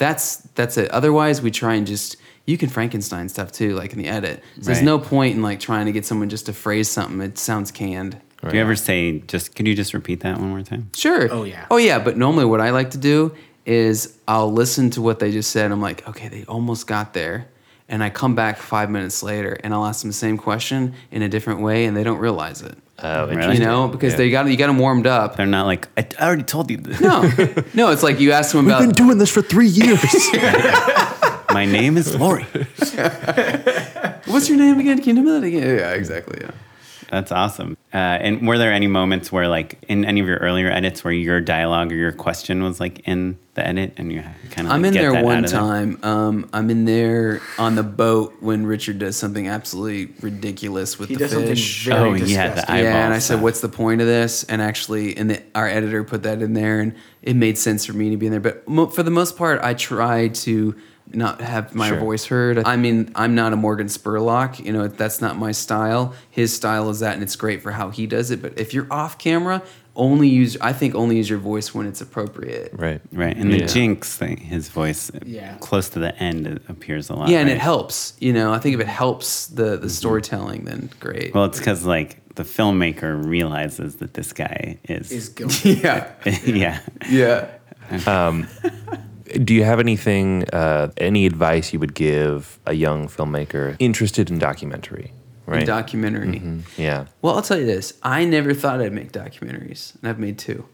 that's it. Otherwise, we try and just... You can Frankenstein stuff too, in the edit. So there's no point in trying to get someone just to phrase something. It sounds canned. Right. Do you ever say, can you just repeat that one more time? Sure. Oh, yeah. But normally what I like to do is I'll listen to what they just said. I'm like, okay, they almost got there. And I come back 5 minutes later and I'll ask them the same question in a different way and they don't realize it. Oh, really? Because you got them warmed up. They're not like, I already told you this. No, it's like you ask them about... We've been doing this for 3 years. My name is Lori. What's your name again? Can you know that again? Yeah, exactly, yeah. That's awesome. And were there any moments where, in any of your earlier edits, where your dialogue or your question was in the edit, and you kind of? I'm in there one time. I'm in there on the boat when Richard does something absolutely ridiculous with the fish. Oh yeah, the eyeball. Yeah, and I said, "What's the point of this?" And actually, our editor put that in there, and it made sense for me to be in there. But for the most part, I try to not have my voice heard. I mean, I'm not a Morgan Spurlock. That's not my style. His style is that, and it's great for how he does it. But if you're off camera, only use your voice when it's appropriate. Right. And the Jinx thing, his voice close to the end, it appears a lot. Yeah, and it helps. I think if it helps the storytelling, then great. Well, it's because the filmmaker realizes that this guy is guilty. Yeah. Do you have any advice you would give a young filmmaker interested in documentary? Right? In documentary. Mm-hmm. Yeah. Well, I'll tell you this. I never thought I'd make documentaries, and I've made 2.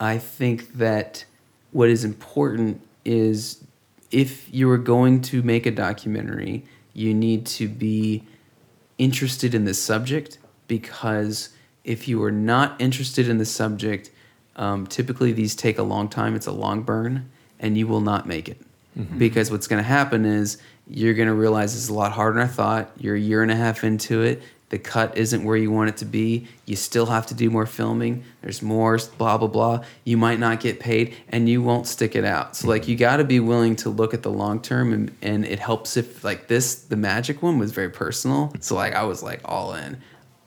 I think that what is important is if you are going to make a documentary, you need to be interested in the subject, because if you are not interested in the subject, typically these take a long time. It's a long burn. And you will not make it. Mm-hmm. Because what's going to happen is you're going to realize it's a lot harder than I thought. You're a year and a half into it. The cut isn't where you want it to be. You still have to do more filming. There's more blah, blah, blah. You might not get paid, and you won't stick it out. So, you got to be willing to look at the long term, and it helps if, the Magic one was very personal. So, I was, all in.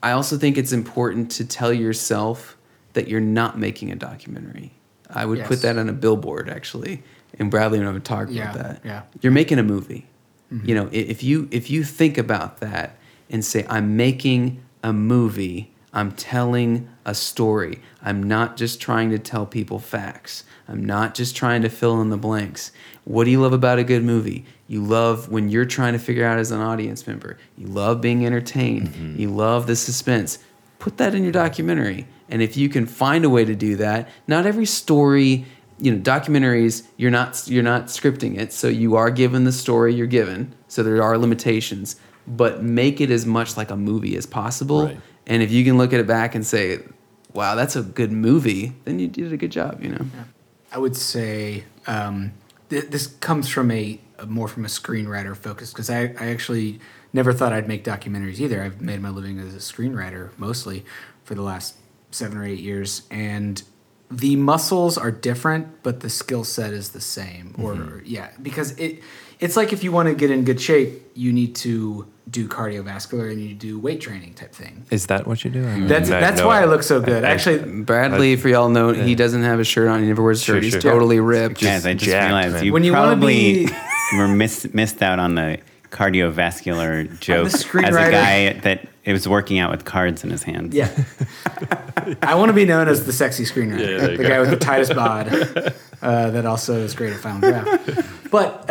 I also think it's important to tell yourself that you're not making a documentary. I would put that on a billboard, actually. And Bradley and I would talk about that. Yeah. You're making a movie. Mm-hmm. You know, if you think about that and say, I'm making a movie, I'm telling a story. I'm not just trying to tell people facts. I'm not just trying to fill in the blanks. What do you love about a good movie? You love when you're trying to figure out as an audience member. You love being entertained. Mm-hmm. You love the suspense. Put that in your documentary. And if you can find a way to do that, not every story, you know, documentaries, you're not scripting it, so you are given the story you're given. So there are limitations, but make it as much like a movie as possible. Right. And if you can look at it back and say, wow, that's a good movie, then you did a good job, you know? Yeah. I would say this comes from more from a screenwriter focus, because I actually never thought I'd make documentaries either. I've made my living as a screenwriter mostly for the last 7 or 8 years. And the muscles are different, but the skill set is the same. Mm-hmm. Because it's like if you want to get in good shape, you need to do cardiovascular and you do weight training type thing. Is that what you do? That's why I look so good. Actually, Bradley, for y'all know, he doesn't have a shirt on. He never wears a shirt. He's totally ripped. Guys, I just realized you probably missed out on the cardiovascular joke as a guy that it was working out with cards in his hands. Yeah. I want to be known as the sexy screenwriter, the guy with the tightest bod that also is great at Final Draft. But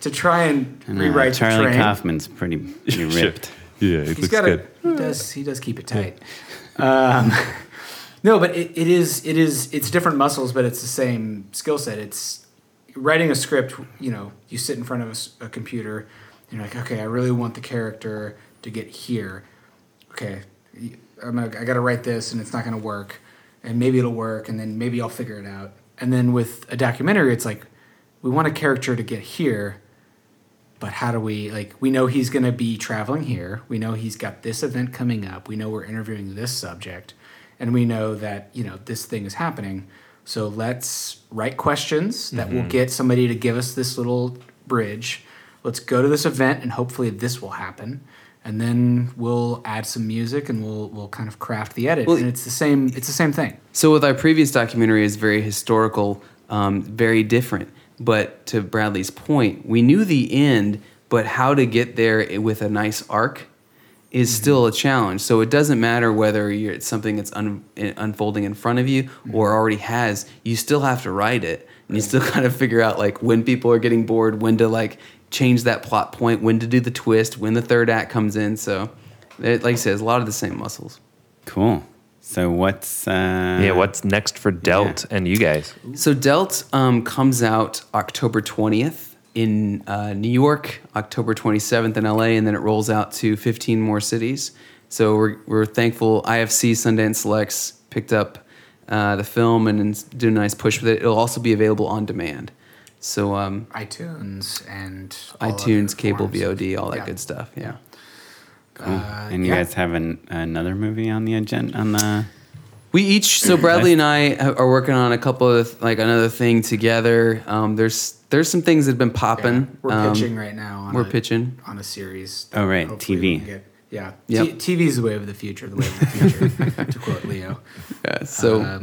to try and rewrite Charlie the train. Kaufman's pretty ripped. Yeah, he's looks good. He does keep it tight. Yeah. No, but it's different muscles, but it's the same skill set. It's writing a script. You know, you sit in front of a computer and you're like, okay, I really want the character to get here. Okay, I got to write this, and it's not going to work, and maybe it'll work, and then maybe I'll figure it out. And then with a documentary, it's like, we want a character to get here, but how do we, we know he's going to be traveling here. We know he's got this event coming up. We know we're interviewing this subject, and we know that, this thing is happening. So let's write questions that will get somebody to give us this little bridge. Let's go to this event, and hopefully this will happen. And then we'll add some music, and we'll kind of craft the edit. Well, and it's the same thing. So with our previous documentary, it's very historical, very different. But to Bradley's point, we knew the end, but how to get there with a nice arc is still a challenge. So it doesn't matter whether it's something that's unfolding in front of you or already has. You still have to write it, and you still kind of figure out when people are getting bored, when to change that plot point, when to do the twist, when the third act comes in. So, like I said, it's a lot of the same muscles. Cool. So what's next for Dealt and you guys? So Dealt comes out October 20th in New York, October 27th in LA, and then it rolls out to 15 more cities. So we're thankful IFC Sundance Selects picked up the film and did a nice push with it. It'll also be available on demand. So iTunes and iTunes, cable, VOD, all that good stuff. Yeah. Cool. And you guys have another movie on the agenda? So Bradley and I are working on a couple of another thing together. There's some things that have been popping. Yeah. We're pitching right now. Pitching on a series. Oh right, TV. TV is the wave of the future. To quote Leo. Yeah, so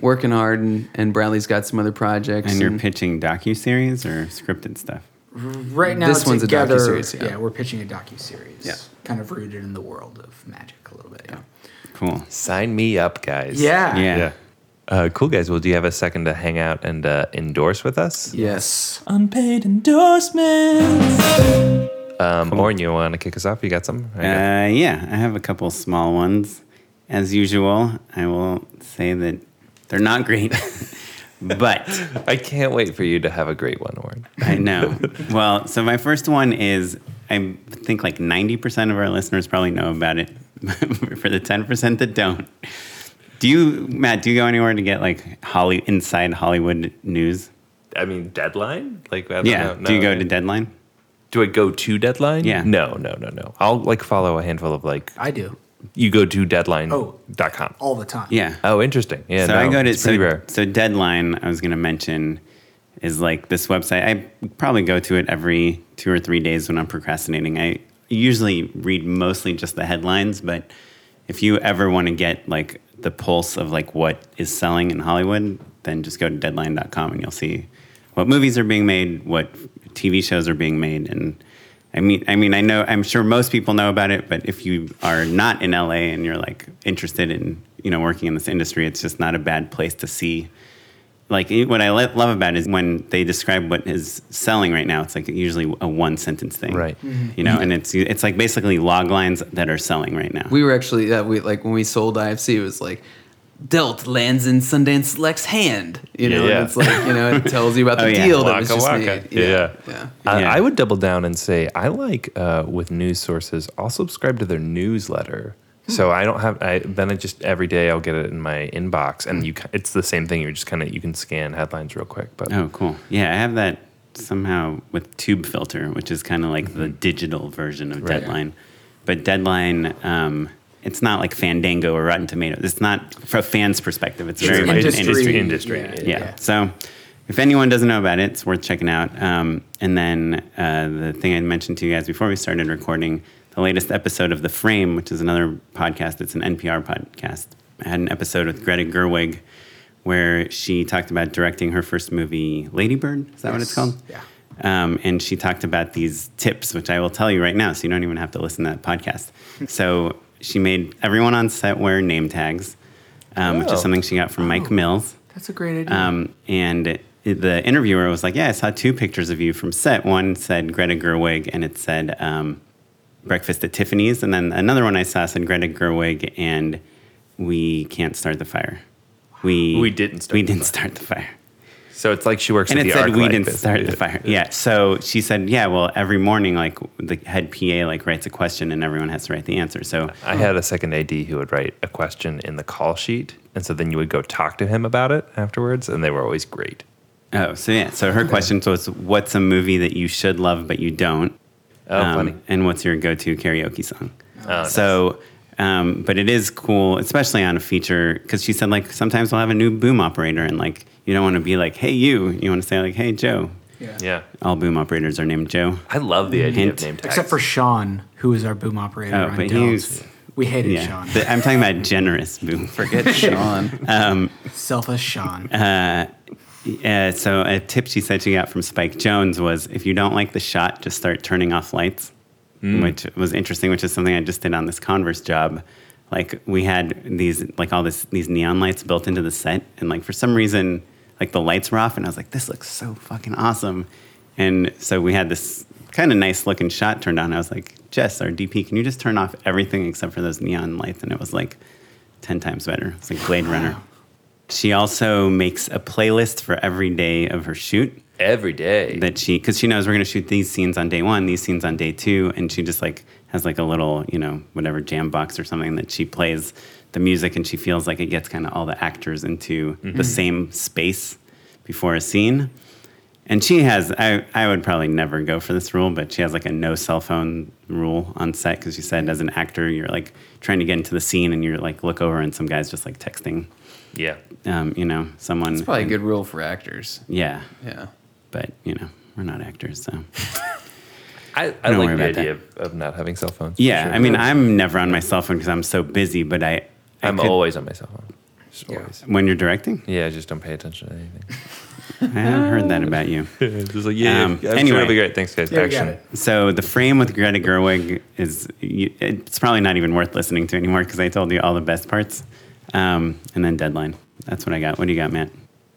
working hard, and Bradley's got some other projects. And you're pitching docuseries or scripted stuff? Right now, this one's together, a docuseries. Yeah, we're pitching a docuseries. Yeah, kind of rooted in the world of magic a little bit. Yeah, cool. Sign me up, guys. Yeah. Cool, guys. Well, do you have a second to hang out and endorse with us? Yes. Unpaid endorsements. Oren, you want to kick us off? You got some? I have a couple small ones. As usual, I will say that they're not great, but... I can't wait for you to have a great one, Oren. I know. Well, so my first one is, I think 90% of our listeners probably know about it, for the 10% that don't. Matt, do you go anywhere to get inside Hollywood news? I mean, Deadline? I don't know. Do you go to Deadline? Do I go to Deadline? Yeah. No. I'll follow a handful of I do. You go to deadline.com. All the time. Yeah. Oh, interesting. Yeah. So I go to, pretty rare. So Deadline, I was going to mention, is this website. I probably go to it every 2 or 3 days when I'm procrastinating. I usually read mostly just the headlines, but if you ever want to get like the pulse of like what is selling in Hollywood, then just go to deadline.com and you'll see what movies are being made, what TV shows are being made. And I mean, I know, I'm sure most people know about it, but if you are not in LA and you're like interested in, you know, working in this industry, it's just not a bad place to see. Like what I love about it is when they describe what is selling right now, it's like usually a one sentence thing, right? Mm-hmm. You know, and it's like basically log lines that are selling right now. We were actually when we sold IFC, it was like Dealt lands in Sundance Select's hand, you know, and it's like, you know, it tells you about the deal that was just made. I would double down and say I like with news sources, I'll subscribe to their newsletter. So I don't have. I just every day I'll get it in my inbox, and it's the same thing. You can scan headlines real quick. But oh, cool. Yeah, I have that somehow with Tube Filter, which is kind of like the digital version of Deadline. But Deadline, it's not like Fandango or Rotten Tomatoes. It's not from a fan's perspective. It's very much an industry. Yeah. So if anyone doesn't know about it, it's worth checking out. And then the thing I mentioned to you guys before we started recording. The latest episode of The Frame, which is another podcast. It's an NPR podcast. I had an episode with Greta Gerwig where she talked about directing her first movie, Lady Bird. Is that what it's called? Yeah. And she talked about these tips, which I will tell you right now, so you don't even have to listen to that podcast. So she made everyone on set wear name tags, which is something she got from Mike Mills. That's a great idea. And the interviewer was like, I saw two pictures of you from set. One said Greta Gerwig, and it said... Breakfast at Tiffany's, and then another one I saw said Greta Gerwig, and we can't start the fire. We didn't start the fire. So it's like she works at the ArcLight. And it said we didn't start the fire. Yeah, so she said, every morning, like, the head PA, like, writes a question, and everyone has to write the answer, so... I had a second AD who would write a question in the call sheet, and so then you would go talk to him about it afterwards, and they were always great. Oh, so yeah, so her question was, what's a movie that you should love but you don't? Oh, funny. And what's your go-to karaoke song? Oh, so, nice. But it is cool, especially on a feature, because she said, like, sometimes we'll have a new boom operator, and, like, you don't want to be like, hey, you. You want to say, like, hey, Joe. Yeah. All boom operators are named Joe. I love the idea of name tags. Except for Sean, who is our boom operator on but Deals. We hated Sean. I'm talking about generous boom. Forget Sean. Selfish Sean. So a tip she said she got from Spike Jones was, if you don't like the shot, just start turning off lights, which was interesting, which is something I just did on this Converse job. Like, we had these neon lights built into the set, and, like, for some reason, like, the lights were off, and I was like, this looks so fucking awesome. And so we had this kind of nice looking shot turned on. I was like, Jess, our DP, can you just turn off everything except for those neon lights? And it was like 10 times better. It's like Blade Runner. She also makes a playlist for every day of her shoot. Every day? Because she knows we're going to shoot these scenes on day one, these scenes on day two, and she just, like, has, like, a little, you know, whatever jam box or something that she plays the music, and she feels like it gets kind of all the actors into the same space before a scene. And she has, I would probably never go for this rule, but she has, like, a no cell phone rule on set, because she said as an actor, you're, like, trying to get into the scene, and you're, like, look over, and some guy's just, like, texting. Yeah. You know, someone... It's probably a good rule for actors. Yeah. Yeah. But, you know, we're not actors, so... I like the idea of not having cell phones. Yeah, sure. I mean, I'm never on my cell phone because I'm so busy, but I'm always on my cell phone. Just always. When you're directing? Yeah, I just don't pay attention to anything. I haven't heard that about you. Just like, anyway. Sure it'll be great. Thanks, guys. Yeah, action. So The Frame with Greta Gerwig it's probably not even worth listening to anymore because I told you all the best parts. And then Deadline. That's what I got. What do you got, Matt?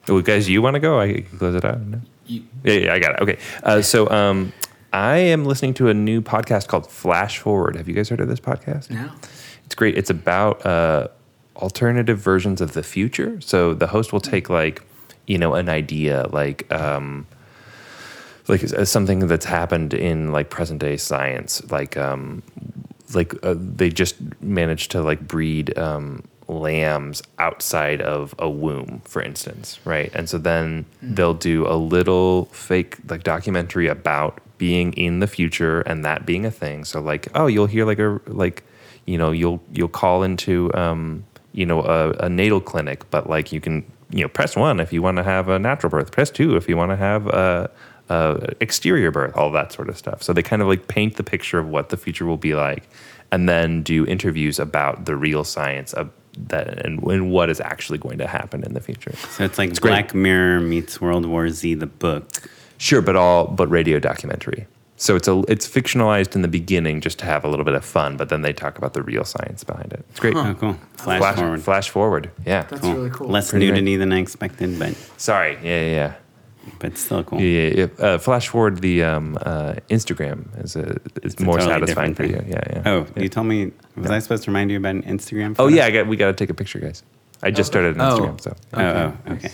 Oh, guys, you want to go? I can close it out. No? Yeah, I got it. Okay. So I am listening to a new podcast called Flash Forward. Have you guys heard of this podcast? No. It's great. It's about alternative versions of the future. So the host will take, like, you know, an idea, like something that's happened in, like, present day science. Like they just managed to, like, breed... lambs outside of a womb, for instance, right? And so then they'll do a little fake, like, documentary about being in the future and that being a thing. So, like, you'll hear, like, you'll call into a natal clinic, but, like, you can, you know, press 1 if you want to have a natural birth, press 2 if you want to have a exterior birth, all that sort of stuff. So they kind of like paint the picture of what the future will be like, and then do interviews about the real science of that and what is actually going to happen in the future. So it's like Black Mirror meets World War Z, the book. Sure, but radio documentary. So it's fictionalized in the beginning just to have a little bit of fun, but then they talk about the real science behind it. It's great. Oh, cool. Flash forward. Flash forward. Yeah. That's cool. Really cool. Less pretty nudity than I expected, but... Sorry. Yeah. But still cool. Yeah. Flash forward the Instagram is more totally satisfying for you. Yeah. Oh, yeah. You told me... Was I supposed to remind you about an Instagram photo? Oh, yeah. We got to take a picture, guys. I just started an Instagram, so... Okay.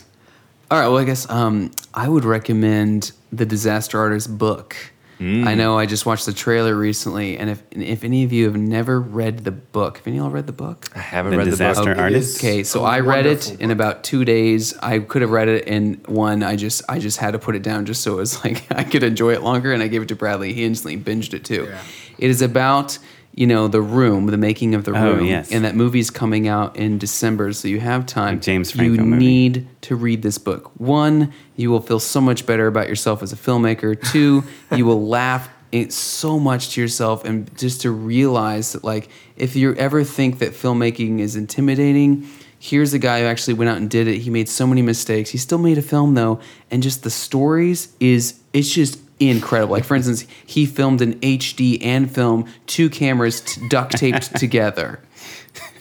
All right. Well, I guess I would recommend The Disaster Artist book. Mm. I know I just watched the trailer recently, and if any of you have never read the book, have any of y'all read the book? I haven't read the book. Disaster Artist. Okay, so I read it in about 2 days. I could have read it in one. I just had to put it down just so it was like I could enjoy it longer, and I gave it to Bradley. He instantly binged it too. Yeah. It is about, The Room, the making of The Room. Yes. And that movie's coming out in December, so you have time. The James Franco movie. You need to read this book. 1, you will feel so much better about yourself as a filmmaker. 2, you will laugh so much to yourself, and just to realize that, like, if you ever think that filmmaking is intimidating, here's a guy who actually went out and did it. He made so many mistakes. He still made a film, though, and just the stories it's just incredible. Like, for instance, he filmed in HD and film, 2 cameras duct taped together.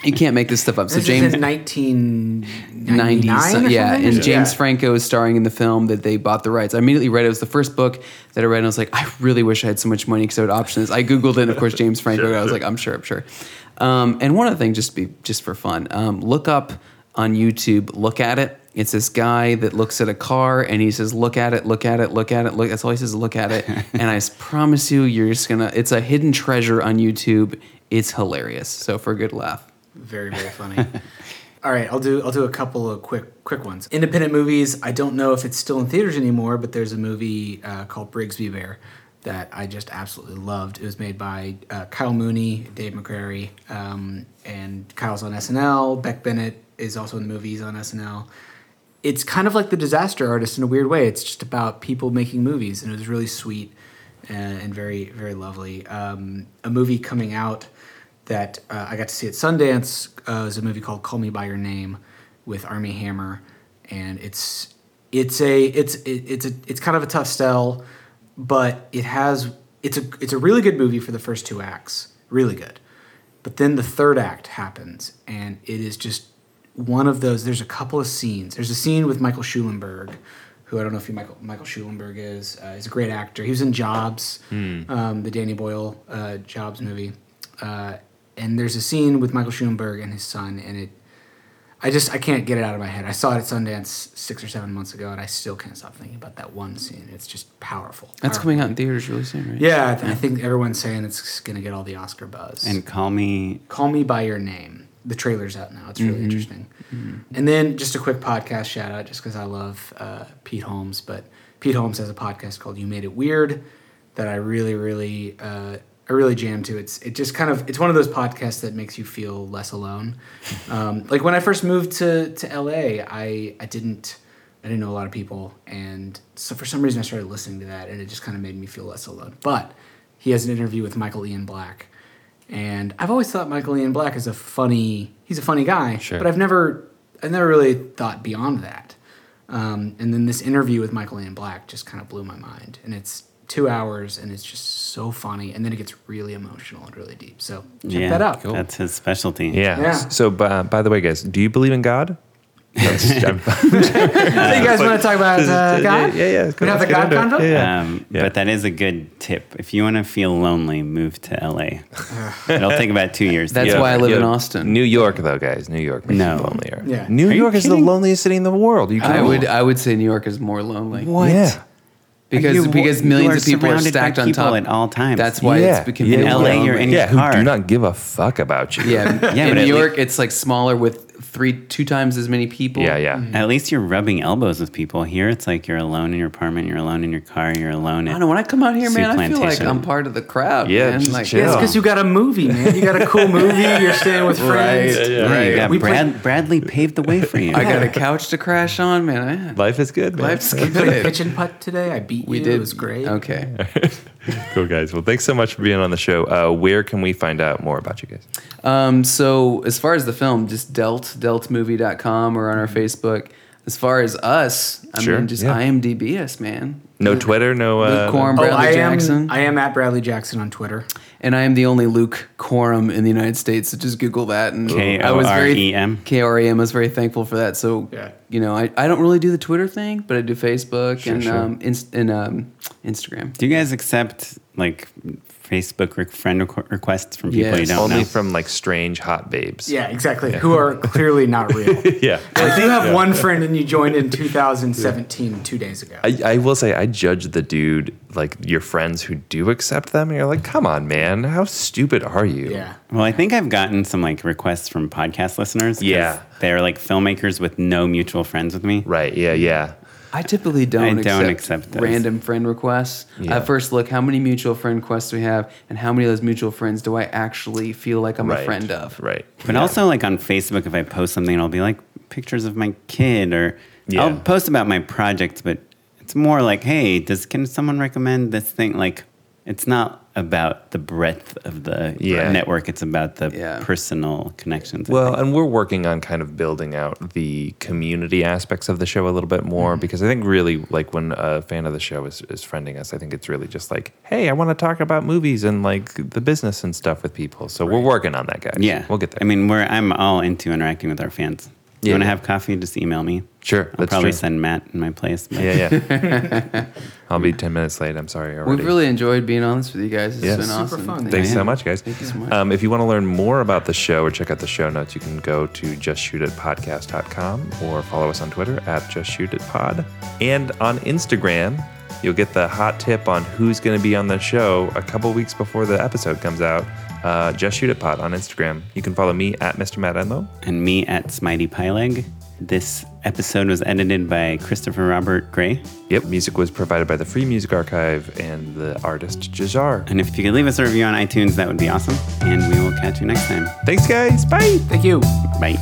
You can't make this stuff up. So James, 1990s, and James Franco is starring in the film that they bought the rights. I immediately read it. It was the first book that I read, and I was like, I really wish I had so much money because I would option this. I googled it, and of course James Franco. I was like, I'm sure. And one other thing, just for fun, look up on YouTube. Look at it. It's this guy that looks at a car and he says, "Look at it, look at it, look at it." Look, that's all he says. Look at it, and I promise you, you're just gonna. It's a hidden treasure on YouTube. It's hilarious. So for a good laugh, very very funny. All right, I'll do a couple of quick ones. Independent movies. I don't know if it's still in theaters anymore, but there's a movie called Briggs v. Bear that I just absolutely loved. It was made by Kyle Mooney, Dave McCrary, and Kyle's on SNL. Beck Bennett is also in the movies on SNL. It's kind of like The Disaster Artist in a weird way. It's just about people making movies, and it was really sweet and very, very lovely. A movie coming out that I got to see at Sundance is a movie called "Call Me by Your Name" with Armie Hammer, and it's kind of a tough sell, but it's a really good movie for the first 2 acts, really good, but then the third act happens, and it is just. One of those, there's a couple of scenes. There's a scene with Michael Schulenberg, who I don't know if Michael Schulenberg is. He's a great actor. He was in Jobs, the Danny Boyle Jobs movie. And there's a scene with Michael Schulenberg and his son, and I can't get it out of my head. I saw it at Sundance 6 or 7 months ago, and I still can't stop thinking about that one scene. It's just powerful. That's coming out in theaters really soon, right? Yeah, I think everyone's saying it's going to get all the Oscar buzz. And Call Me by Your Name. The trailer's out now. It's really interesting. Mm-hmm. And then just a quick podcast shout out, just because I love Pete Holmes. But Pete Holmes has a podcast called "You Made It Weird" that I really, really, I really jam to. It's one of those podcasts that makes you feel less alone. Like when I first moved to LA, I didn't know a lot of people, and so for some reason I started listening to that, and it just kind of made me feel less alone. But he has an interview with Michael Ian Black. And I've always thought Michael Ian Black is he's a funny guy, sure. But I've never really thought beyond that. And then this interview with Michael Ian Black just kind of blew my mind. And it's 2 hours, and it's just so funny. And then it gets really emotional and really deep. So check that out. Cool. That's his specialty. Yeah. So by the way, guys, do you believe in God? So you guys want to talk about God? Yeah. We have the God convo? Yeah. But that is a good tip. If you want to feel lonely, move to LA. It'll take about 2 years. That's why I live in Austin. New York, though, guys. New York makes you lonelier. Yeah. New York is the loneliest city in the world. I would say New York is more lonely. What? Yeah. Because millions of people are stacked on top at all times. That's why it's becoming in LA. You're in your car. Who do not give a fuck about you. Yeah. In New York, it's like smaller with two times as many people. Yeah, yeah. Mm-hmm. At least you're rubbing elbows with people. Here, it's like you're alone in your apartment, you're alone in your car, you're alone. I don't know. When I come out here, man, plantation. I feel like I'm part of the crowd. Yeah, man. Like, chill. Yeah, it's because you got a movie, man. You got a cool movie. You're staying with friends. Right. Yeah, yeah, right. You got Bradley paved the way for you. I got a couch to crash on, man. Life is good, man. Life's good. I pitch and putt today. I beat you. It was great. Okay. Cool, guys. Well, thanks so much for being on the show. Where can we find out more about you guys? So as far as the film, just deltmovie.com or on our Facebook. As far as us, I mean, just IMDb us, man. No Twitter, no... Luke Korem, Bradley Jackson. I am at Bradley Jackson on Twitter. And I am the only Luke Korem in the United States, so just Google that. And Korem. Korem. I was very thankful for that. So, I don't really do the Twitter thing, but I do Facebook and Instagram. Do you guys accept, like... Facebook friend requests from people you don't know. Only from like strange hot babes. Yeah, exactly. Yeah. Who are clearly not real. Yeah. If you have one friend and you joined in 2017, 2 days ago. I will say I judge the dude, like your friends who do accept them. And you're like, come on, man. How stupid are you? Yeah. Well, I think I've gotten some like requests from podcast listeners. Yeah. They're like filmmakers with no mutual friends with me. Right. Yeah. Yeah. I typically don't accept random friend requests. Yeah. I first look how many mutual friend requests we have and how many of those mutual friends do I actually feel like I'm a friend of. Right. But also like on Facebook, if I post something, I'll be like pictures of my kid or I'll post about my project, but it's more like, hey, can someone recommend this thing? Like it's not about the breadth of the network. It's about the personal connections. Well, and we're working on kind of building out the community aspects of the show a little bit more because I think really like when a fan of the show is friending us, I think it's really just like, hey, I want to talk about movies and like the business and stuff with people. So we're working on that, guys. Yeah. We'll get there. I mean, I'm all into interacting with our fans. You want to have coffee? Just email me. Sure, I'll probably send Matt in my place. But. Yeah. I'll be 10 minutes late. I'm sorry already. We've really enjoyed being on this with you guys. It's been awesome. Super fun. Thanks so much, guys. Thank you so much. If you want to learn more about the show or check out the show notes, you can go to justshootitpodcast.com or follow us on Twitter at justshootitpod. And on Instagram, you'll get the hot tip on who's going to be on the show a couple weeks before the episode comes out. Just Shoot It Pod on Instagram. You can follow me at Mr. Matt Enlow. And me at Smitey Pyleg. This episode was edited by Christopher Robert Gray. Yep, music was provided by the Free Music Archive and the artist Jazar. And if you could leave us a review on iTunes, that would be awesome. And we will catch you next time. Thanks, guys. Bye. Thank you. Bye.